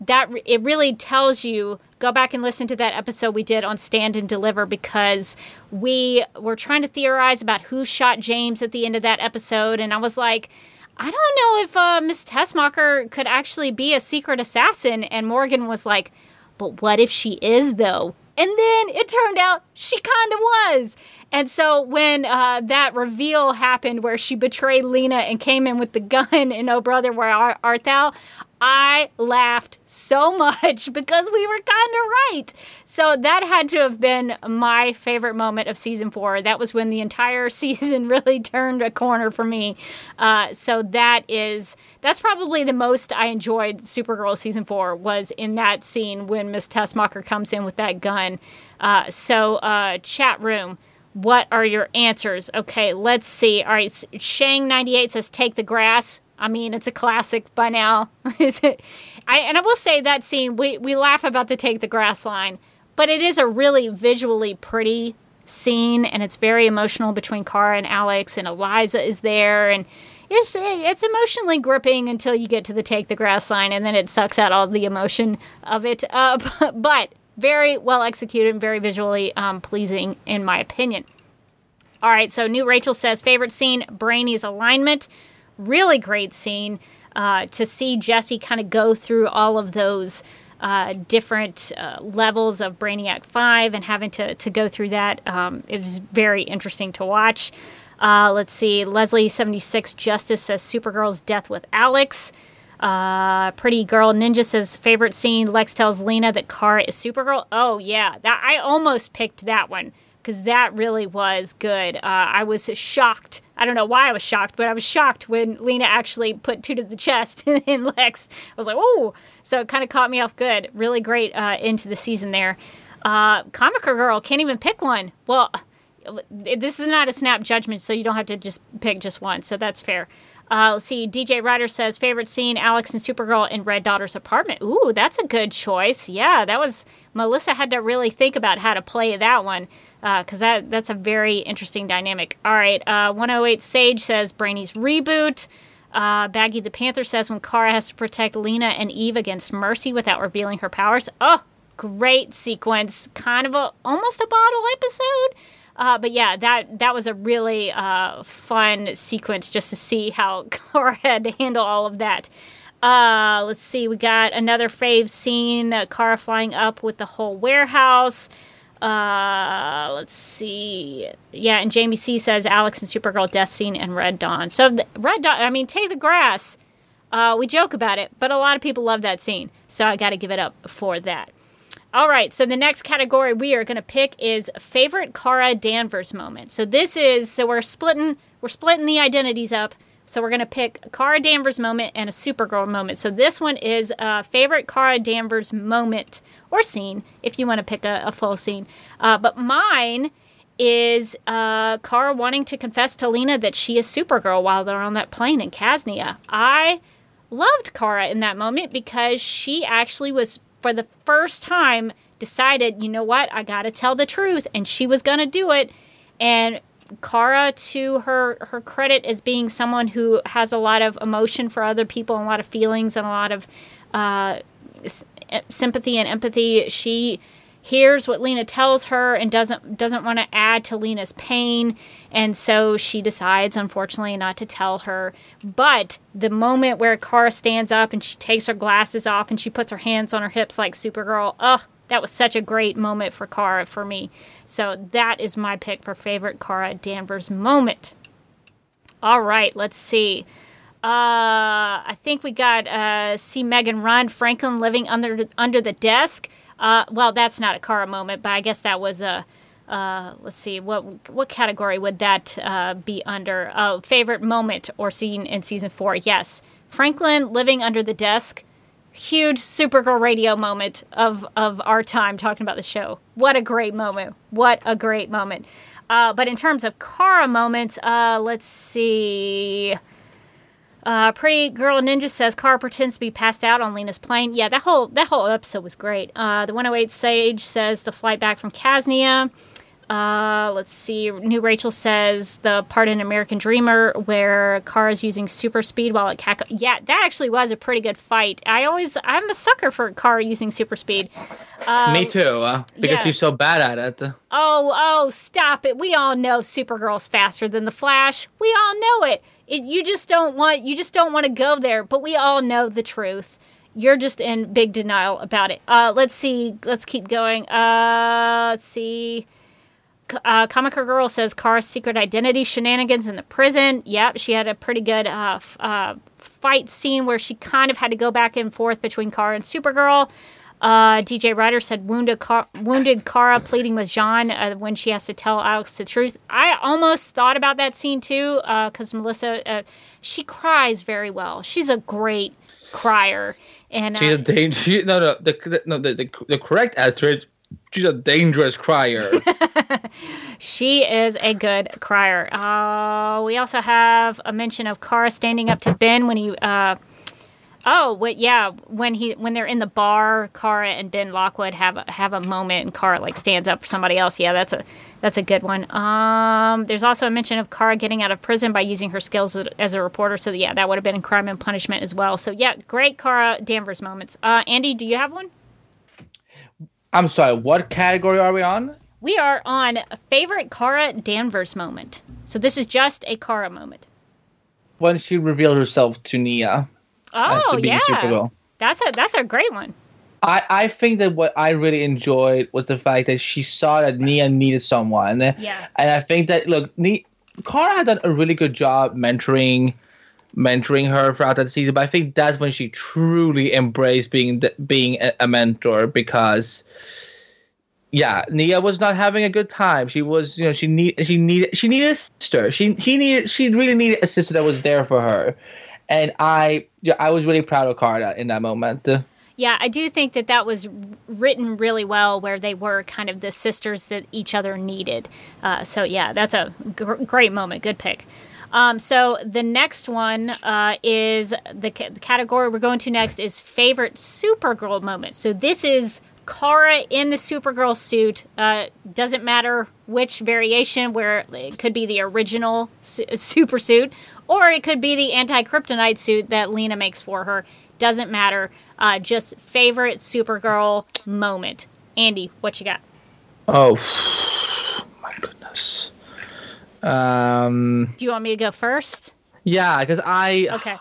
that it really tells you, go back and listen to that episode we did on Stand and Deliver, because we were trying to theorize about who shot James at the end of that episode. And I was like, I don't know if uh, Miss Tessmacher could actually be a secret assassin. And Morgan was like, but what if she is, though? And then it turned out she kind of was. And so when uh, that reveal happened where she betrayed Lena and came in with the gun in Oh, Brother, Where Art Thou?, I laughed so much because we were kind of right. So that had to have been my favorite moment of season four. That was when the entire season really turned a corner for me. Uh, so that is, that's probably the most I enjoyed Supergirl season four, was in that scene when Miss Tessmacher comes in with that gun. Uh, so uh, chat room, What are your answers? Okay, let's see. All right, Shang ninety-eight says, take the grass. I mean, it's a classic by now. I, and I will say that scene, we, we laugh about the take the grass line, but it is a really visually pretty scene, and it's very emotional between Cara and Alex, and Eliza is there, and it's, it's emotionally gripping until you get to the take the grass line, and then it sucks out all the emotion of it. Uh, but... but very well executed and very visually um, pleasing, in my opinion. All right, so New Rachel says, favorite scene, Brainy's alignment. Really great scene uh, to see Jesse kind of go through all of those uh, different uh, levels of Brainiac five and having to, to go through that. Um, it was very interesting to watch. Uh, let's see, Leslie seventy-six Justice says, Supergirl's death with Alex. Uh, Pretty Girl Ninja says, favorite scene, Lex tells Lena that Cara is Supergirl. Oh, yeah. That, I almost picked that one, because that really was good. Uh, I was shocked. I don't know why I was shocked, but I was shocked when Lena actually put two to the chest in Lex. I was like, oh! So it kind of caught me off good. Really great uh, end to the season there. Uh, Comic Girl, can't even pick one. Well, this is not a snap judgment, so you don't have to just pick just one, so that's fair. Uh, let's see, D J Ryder says, favorite scene, Alex and Supergirl in Red Daughter's apartment. Ooh, that's a good choice. Yeah, that was, Melissa had to really think about how to play that one, because uh, that that's a very interesting dynamic. All right, uh, one oh eight Sage says, Brainy's reboot. Uh, Baggy the Panther says, when Cara has to protect Lena and Eve against Mercy without revealing her powers. Oh, great sequence. Kind of a, almost a bottle episode. Uh, but yeah, that that was a really uh, fun sequence just to see how Cara had to handle all of that. Uh, let's see, we got another fave scene, uh, Cara flying up with the whole warehouse. Uh, let's see. Yeah, and Jamie C says Alex and Supergirl death scene and Red Dawn. So the, Red Dawn, I mean, take the grass. Uh, we joke about it, but a lot of people love that scene. So I got to give it up for that. All right, so the next category we are going to pick is favorite Cara Danvers moment. So this is, so we're splitting, we're splitting the identities up. So we're going to pick a Cara Danvers moment and a Supergirl moment. So this one is uh, favorite Cara Danvers moment or scene, if you want to pick a, a full scene. Uh, but mine is uh, Cara wanting to confess to Lena that she is Supergirl while they're on that plane in Casnia. I loved Cara in that moment because she actually was, for the first time, decided, you know what, I gotta tell the truth, and she was gonna do it. And Cara, to her her credit, as being someone who has a lot of emotion for other people, and a lot of feelings, and a lot of uh, sympathy and empathy, she hears what Lena tells her and doesn't doesn't want to add to Lena's pain, and so she decides, unfortunately, not to tell her. But the moment where Cara stands up and she takes her glasses off and she puts her hands on her hips like Supergirl, ugh, that was such a great moment for Cara for me. So that is my pick for favorite Cara Danvers moment. All right, let's see. Uh, I think we got uh, see Megan Ron Franklin living under under the desk. Uh, well, that's not a Cara moment, but I guess that was a, uh, let's see, what what category would that uh, be under? Uh, favorite moment or scene in season four? Yes. Franklin living under the desk. Huge Supergirl Radio moment of, of our time talking about the show. What a great moment. What a great moment. Uh, but in terms of Cara moments, uh, let's see. Uh, Pretty Girl Ninja says Cara pretends to be passed out on Lena's plane. Yeah, that whole that whole episode was great. Uh, the one oh eight Sage says the flight back from Casnia. Uh, let's see. New Rachel says the part in American Dreamer where Cara's using super speed while it cackles. Yeah, that actually was a pretty good fight. I always, I'm a sucker for Cara using super speed. Um, Me too, uh, because yeah. She's so bad at it. Oh, oh, stop it. We all know Supergirl's faster than the Flash. We all know it. It, you just don't want you just don't want to go there, but we all know the truth. You're just in big denial about it. Uh, let's see. Let's keep going. Uh, let's see. Uh, Comica Girl says Cara's secret identity shenanigans in the prison. Yep, she had a pretty good uh, f- uh, fight scene where she kind of had to go back and forth between Cara and Supergirl. Uh, D J Ryder said wounded Cara, wounded Cara pleading with John uh, when she has to tell Alex the truth. I almost thought about that scene too, because uh, Melissa, uh, she cries very well. She's a great crier, and she's uh, a dangerous. She, no, no, the, the no, the, the the correct answer is she's a dangerous crier. She is a good crier. Uh, we also have a mention of Cara standing up to Ben when he... Uh, oh, what? yeah, when he when they're in the bar, Cara and Ben Lockwood have a, have a moment, and Cara like stands up for somebody else. Yeah, that's a that's a good one. Um, there's also a mention of Cara getting out of prison by using her skills as a reporter. So yeah, that would have been in Crime and Punishment as well. So yeah, great Cara Danvers moments. Uh, Andy, do you have one? I'm sorry, what category are we on? We are on favorite Cara Danvers moment. So this is just a Cara moment. When she revealed herself to Nia. Oh, yeah. Supergirl. That's a that's a great one. I, I think that what I really enjoyed was the fact that she saw that Nia needed someone. Yeah. And I think that, look, Nia, Cara had done a really good job mentoring mentoring her throughout that season, but I think that's when she truly embraced being being a mentor because, yeah, Nia was not having a good time. She was, you know, she need she needed she needed a sister. She he needed she really needed a sister that was there for her. And I, yeah, I was really proud of Cara in that moment. Yeah, I do think that that was written really well, where they were kind of the sisters that each other needed. Uh, so yeah, that's a gr- great moment. Good pick. Um, so the next one uh, is the, c- the category we're going to next is favorite Supergirl moment. So this is Cara in the Supergirl suit. Uh, doesn't matter which variation. Where it could be the original su- super suit. Or it could be the anti-kryptonite suit that Lena makes for her. Doesn't matter. Uh, just favorite Supergirl moment. Andy, what you got? Oh, my goodness. Um, Do you want me to go first? Yeah, because I... Okay.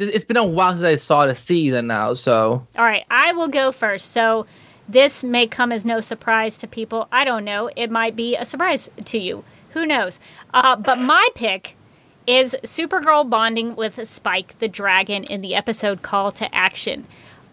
It's been a while since I saw the season now, so... All right, I will go first. So this may come as no surprise to people. I don't know. It might be a surprise to you. Who knows? Uh, but my pick... is Supergirl bonding with Spike the Dragon in the episode Call to Action.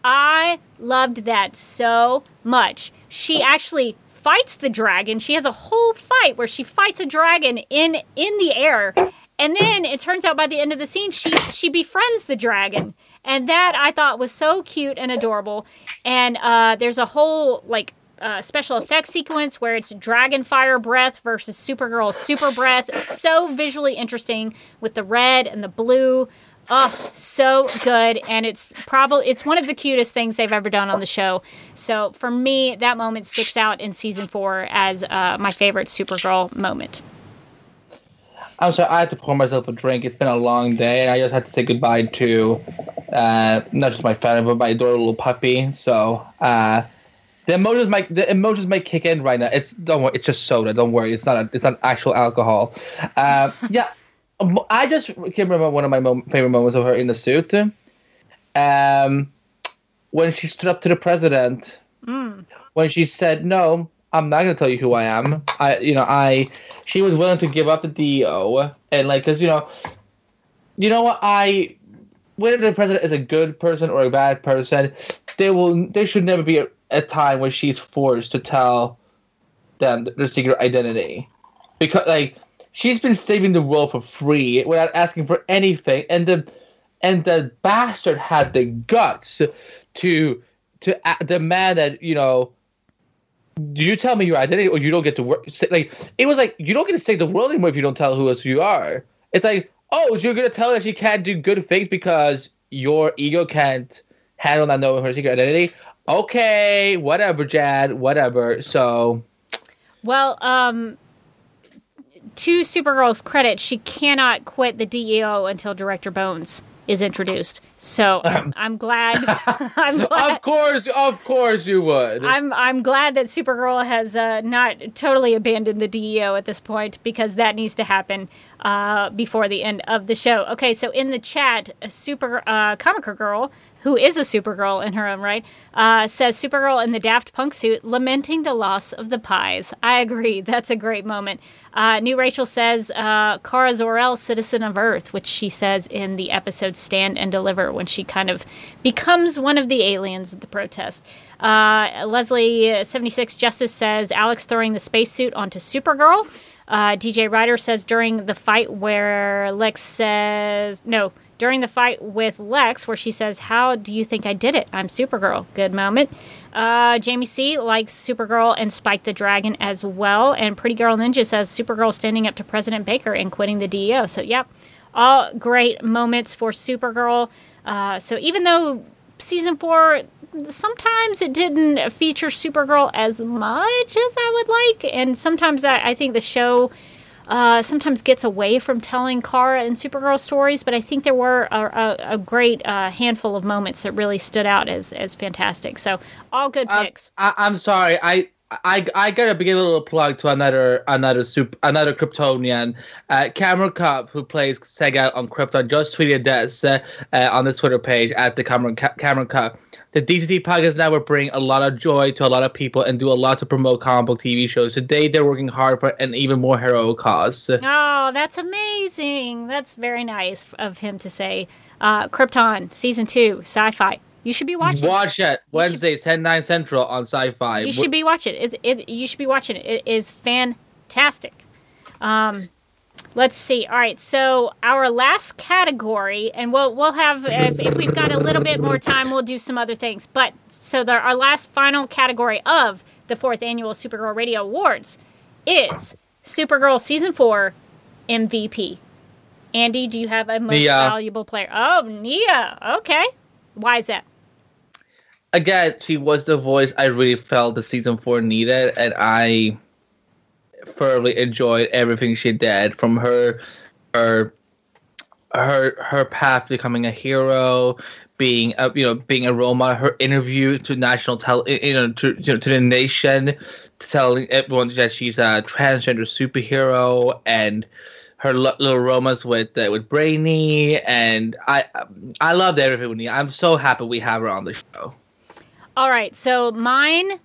I loved that so much. She actually fights the dragon. She has a whole fight where she fights a dragon in, in the air. And then it turns out by the end of the scene, she, she befriends the dragon. And that I thought was so cute and adorable. And uh, there's a whole, like... Uh, special effects sequence where it's dragon fire breath versus Supergirl super breath. So visually interesting with the red and the blue. Oh, so good. And it's probably it's one of the cutest things they've ever done on the show. So for me, that moment sticks out in season four as uh, my favorite Supergirl moment. I'm sorry, I had to pour myself a drink. It's been a long day, and I just had to say goodbye to uh, not just my family, but my adorable little puppy. So, uh, The emotions might the emotions might kick in right now. It's don't worry, it's just soda. Don't worry, it's not a, it's not actual alcohol. Uh, yeah, I just can't remember one of my mom, favorite moments of her in the suit, um, when she stood up to the president. Mm. When she said, "No, I'm not going to tell you who I am." I, you know, I she was willing to give up the D E O and like, cause you know, you know what I. Whether the president is a good person or a bad person, they will. There should never be a, a time where she's forced to tell them their secret identity, because like she's been saving the world for free without asking for anything, and the and the bastard had the guts to to demand that, you know, do you tell me your identity or you don't get to work. Like it was like you don't get to save the world anymore if you don't tell who else you are. It's like. Oh, so you're going to tell her that she can't do good things because your ego can't handle not knowing her secret identity? Okay, whatever, Jad, whatever. So, well, um, to Supergirl's credit, she cannot quit the D E O until Director Bones is introduced. So I'm, I'm glad. I'm glad. Of course, of course you would. I'm I'm glad that Supergirl has uh, not totally abandoned the D E O at this point, because that needs to happen uh, before the end of the show. Okay, so in the chat, a super uh, Comiker Girl, who is a Supergirl in her own right, uh, says Supergirl in the Daft Punk suit lamenting the loss of the pies. I agree. That's a great moment. Uh, New Rachel says uh, Kara Zor-El, Citizen of Earth, which she says in the episode Stand and Deliver, when she kind of becomes one of the aliens at the protest. Uh, Leslie seventy-six Justice says Alex throwing the spacesuit onto Supergirl. Uh, D J Ryder says during the fight where Lex says no during the fight with Lex, where she says, "How do you think I did it? I'm Supergirl." Good moment. Uh, Jamie C. likes Supergirl and Spike the Dragon as well. And Pretty Girl Ninja says Supergirl standing up to President Baker and quitting the D E O. So, yep, all great moments for Supergirl. Uh, so even though season four, sometimes it didn't feature Supergirl as much as I would like. And sometimes I, I think the show uh, sometimes gets away from telling Kara and Supergirl stories. But I think there were a, a, a great uh, handful of moments that really stood out as, as fantastic. So all good picks. Um, I, I'm sorry. I... I I gotta give a little plug to another another super, another Kryptonian, uh, Cameron Cup, who plays Sega on Krypton. Just tweeted this uh, uh, on the Twitter page at the Cameron Ca- Cameron Cup. The D C T Podcast Network bring a lot of joy to a lot of people and do a lot to promote comic book T V shows. Today they're working hard for an even more heroic cause. Oh, that's amazing! That's very nice of him to say. Uh, Krypton season two sci-fi. You should be watching. Watch it, it. Wednesday, ten nine Central on Sci-Fi. You should be watching it. It, it. You should be watching it. It is fantastic. Um, let's see. All right, so our last category, and we'll we'll have if, if we've got a little bit more time, we'll do some other things. But so the, our last final category of the fourth annual Supergirl Radio Awards is Supergirl Season Four M V P. Andy, do you have a most Nia. valuable player? Oh, Nia. Okay, why is that? Again, she was the voice I really felt the season four needed, and I thoroughly enjoyed everything she did, from her her her her path becoming a hero, being a you know being a role model, her interview to national tele, you know to you know, to the nation, to telling everyone that she's a transgender superhero, and her lo- little romance with uh, with Brainy, and I I loved everything with Nia. I'm so happy we have her on the show. All right, so mine,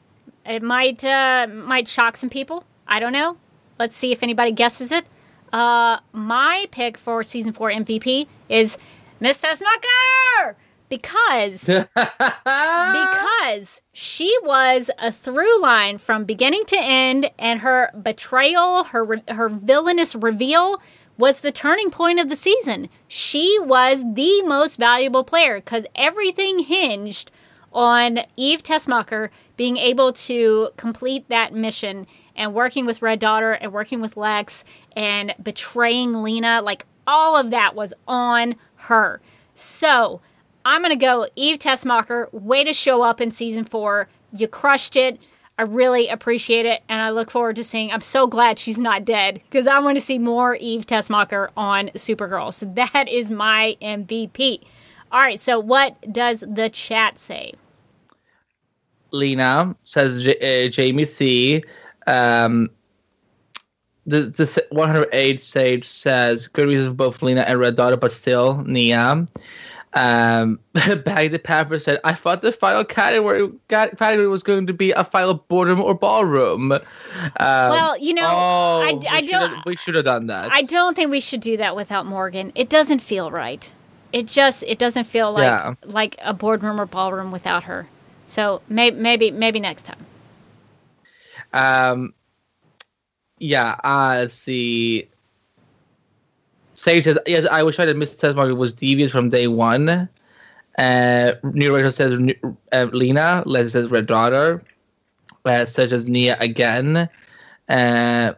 it might uh, might shock some people. I don't know. Let's see if anybody guesses it. Uh, my pick for season four M V P is Miss Snucker, because because she was a through line from beginning to end, and her betrayal, her re- her villainous reveal was the turning point of the season. She was the most valuable player because everything hinged on Eve Tessmacher being able to complete that mission and working with Red Daughter and working with Lex and betraying Lena. Like, all of that was on her. So I'm going to go Eve Tessmacher. Way to show up in season four. You crushed it. I really appreciate it. And I look forward to seeing. I'm so glad she's not dead, because I want to see more Eve Tessmacher on Supergirl. So that is my M V P. All right. So what does the chat say? Lena says J- uh, Jamie C. Um, the, the one hundred eight Sage says good reasons for both Lena and Red Daughter, but still Nia. Um, Bag the Pepper said, I thought the final category category was going to be a final boardroom or ballroom. Um, well, you know, oh, I, I we don't. We should have done that. I don't think we should do that without Morgan. It doesn't feel right. It just it doesn't feel like yeah. like a boardroom or ballroom without her. So may, maybe maybe next time. Um. Yeah. Uh, let's see. Sage says, yes, I wish I had missed Tessmacher was devious from day one. Uh, New Rachel says uh, Lena. Leslie says Red Daughter. Uh, Sage says Nia again. Uh,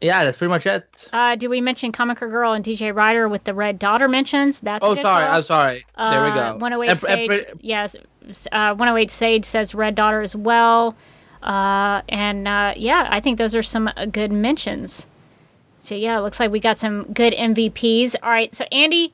yeah, that's pretty much it. Uh, did we mention Comiker Girl and D J Ryder with the Red Daughter mentions? That's oh, sorry. Call. I'm sorry. Uh, there we go. one oh eight and, Sage. And, and, yes. Uh, one oh eight Sage says Red Daughter as well. Uh, and uh, yeah, I think those are some uh, good mentions. So, yeah, it looks like we got some good M V Ps. All right, so, Andy,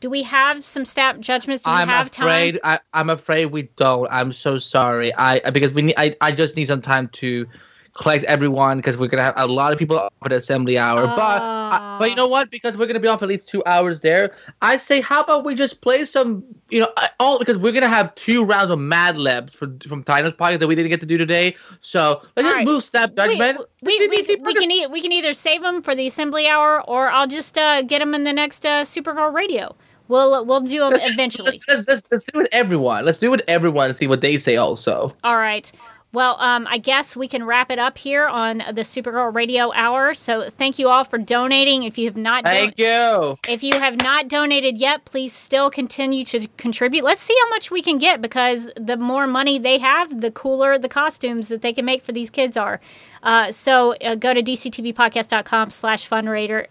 do we have some snap judgments? Do we I'm have afraid, time? I, I'm afraid we don't. I'm so sorry. I Because we need, I, I just need some time to collect everyone, because we're going to have a lot of people off at assembly hour. Uh, but I, but you know what? Because we're going to be off at least two hours there, I say how about we just play some, you know, all because we're going to have two rounds of Mad Libs for, from Titan's Pocket that we didn't get to do today. So let's just right. move Snap Judgment. We, we, we, we, can e- we can either save them for the assembly hour, or I'll just uh, get them in the next uh, Supergirl Radio. We'll we'll do them let's, eventually. Let's, let's, let's, let's do it with everyone. Let's do it with everyone and see what they say also. All right. Well, um, I guess we can wrap it up here on the Supergirl Radio Hour. So thank you all for donating. If you have not, thank don- you. If you have not donated yet, please still continue to contribute. Let's see how much we can get, because the more money they have, the cooler the costumes that they can make for these kids are. Uh, so uh, go to d c t v podcast dot com slash fundraiser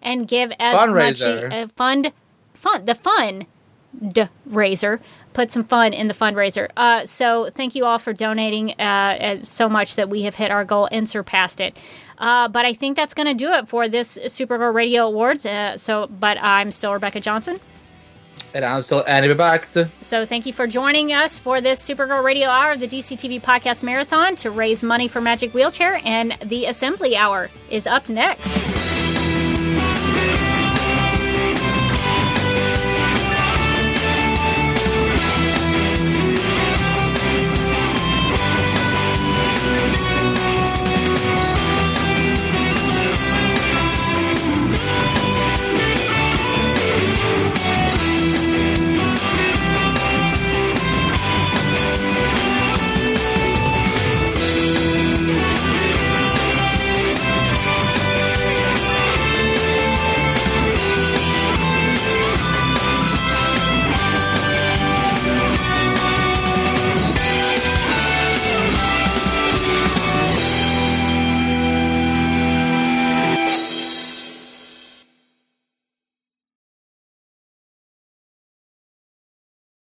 and give as fundraiser. much uh, fund fund the fund. Fundraiser. Put some fun in the fundraiser. Uh, so thank you all for donating uh, so much that we have hit our goal and surpassed it. Uh, but I think that's going to do it for this Supergirl Radio Awards. Uh, so, but I'm still Rebecca Johnson. And I'm still Andy Behbakht. So thank you for joining us for this Supergirl Radio Hour of the D C T V Podcast Marathon to raise money for Magic Wheelchair. And the Assembly Hour is up next.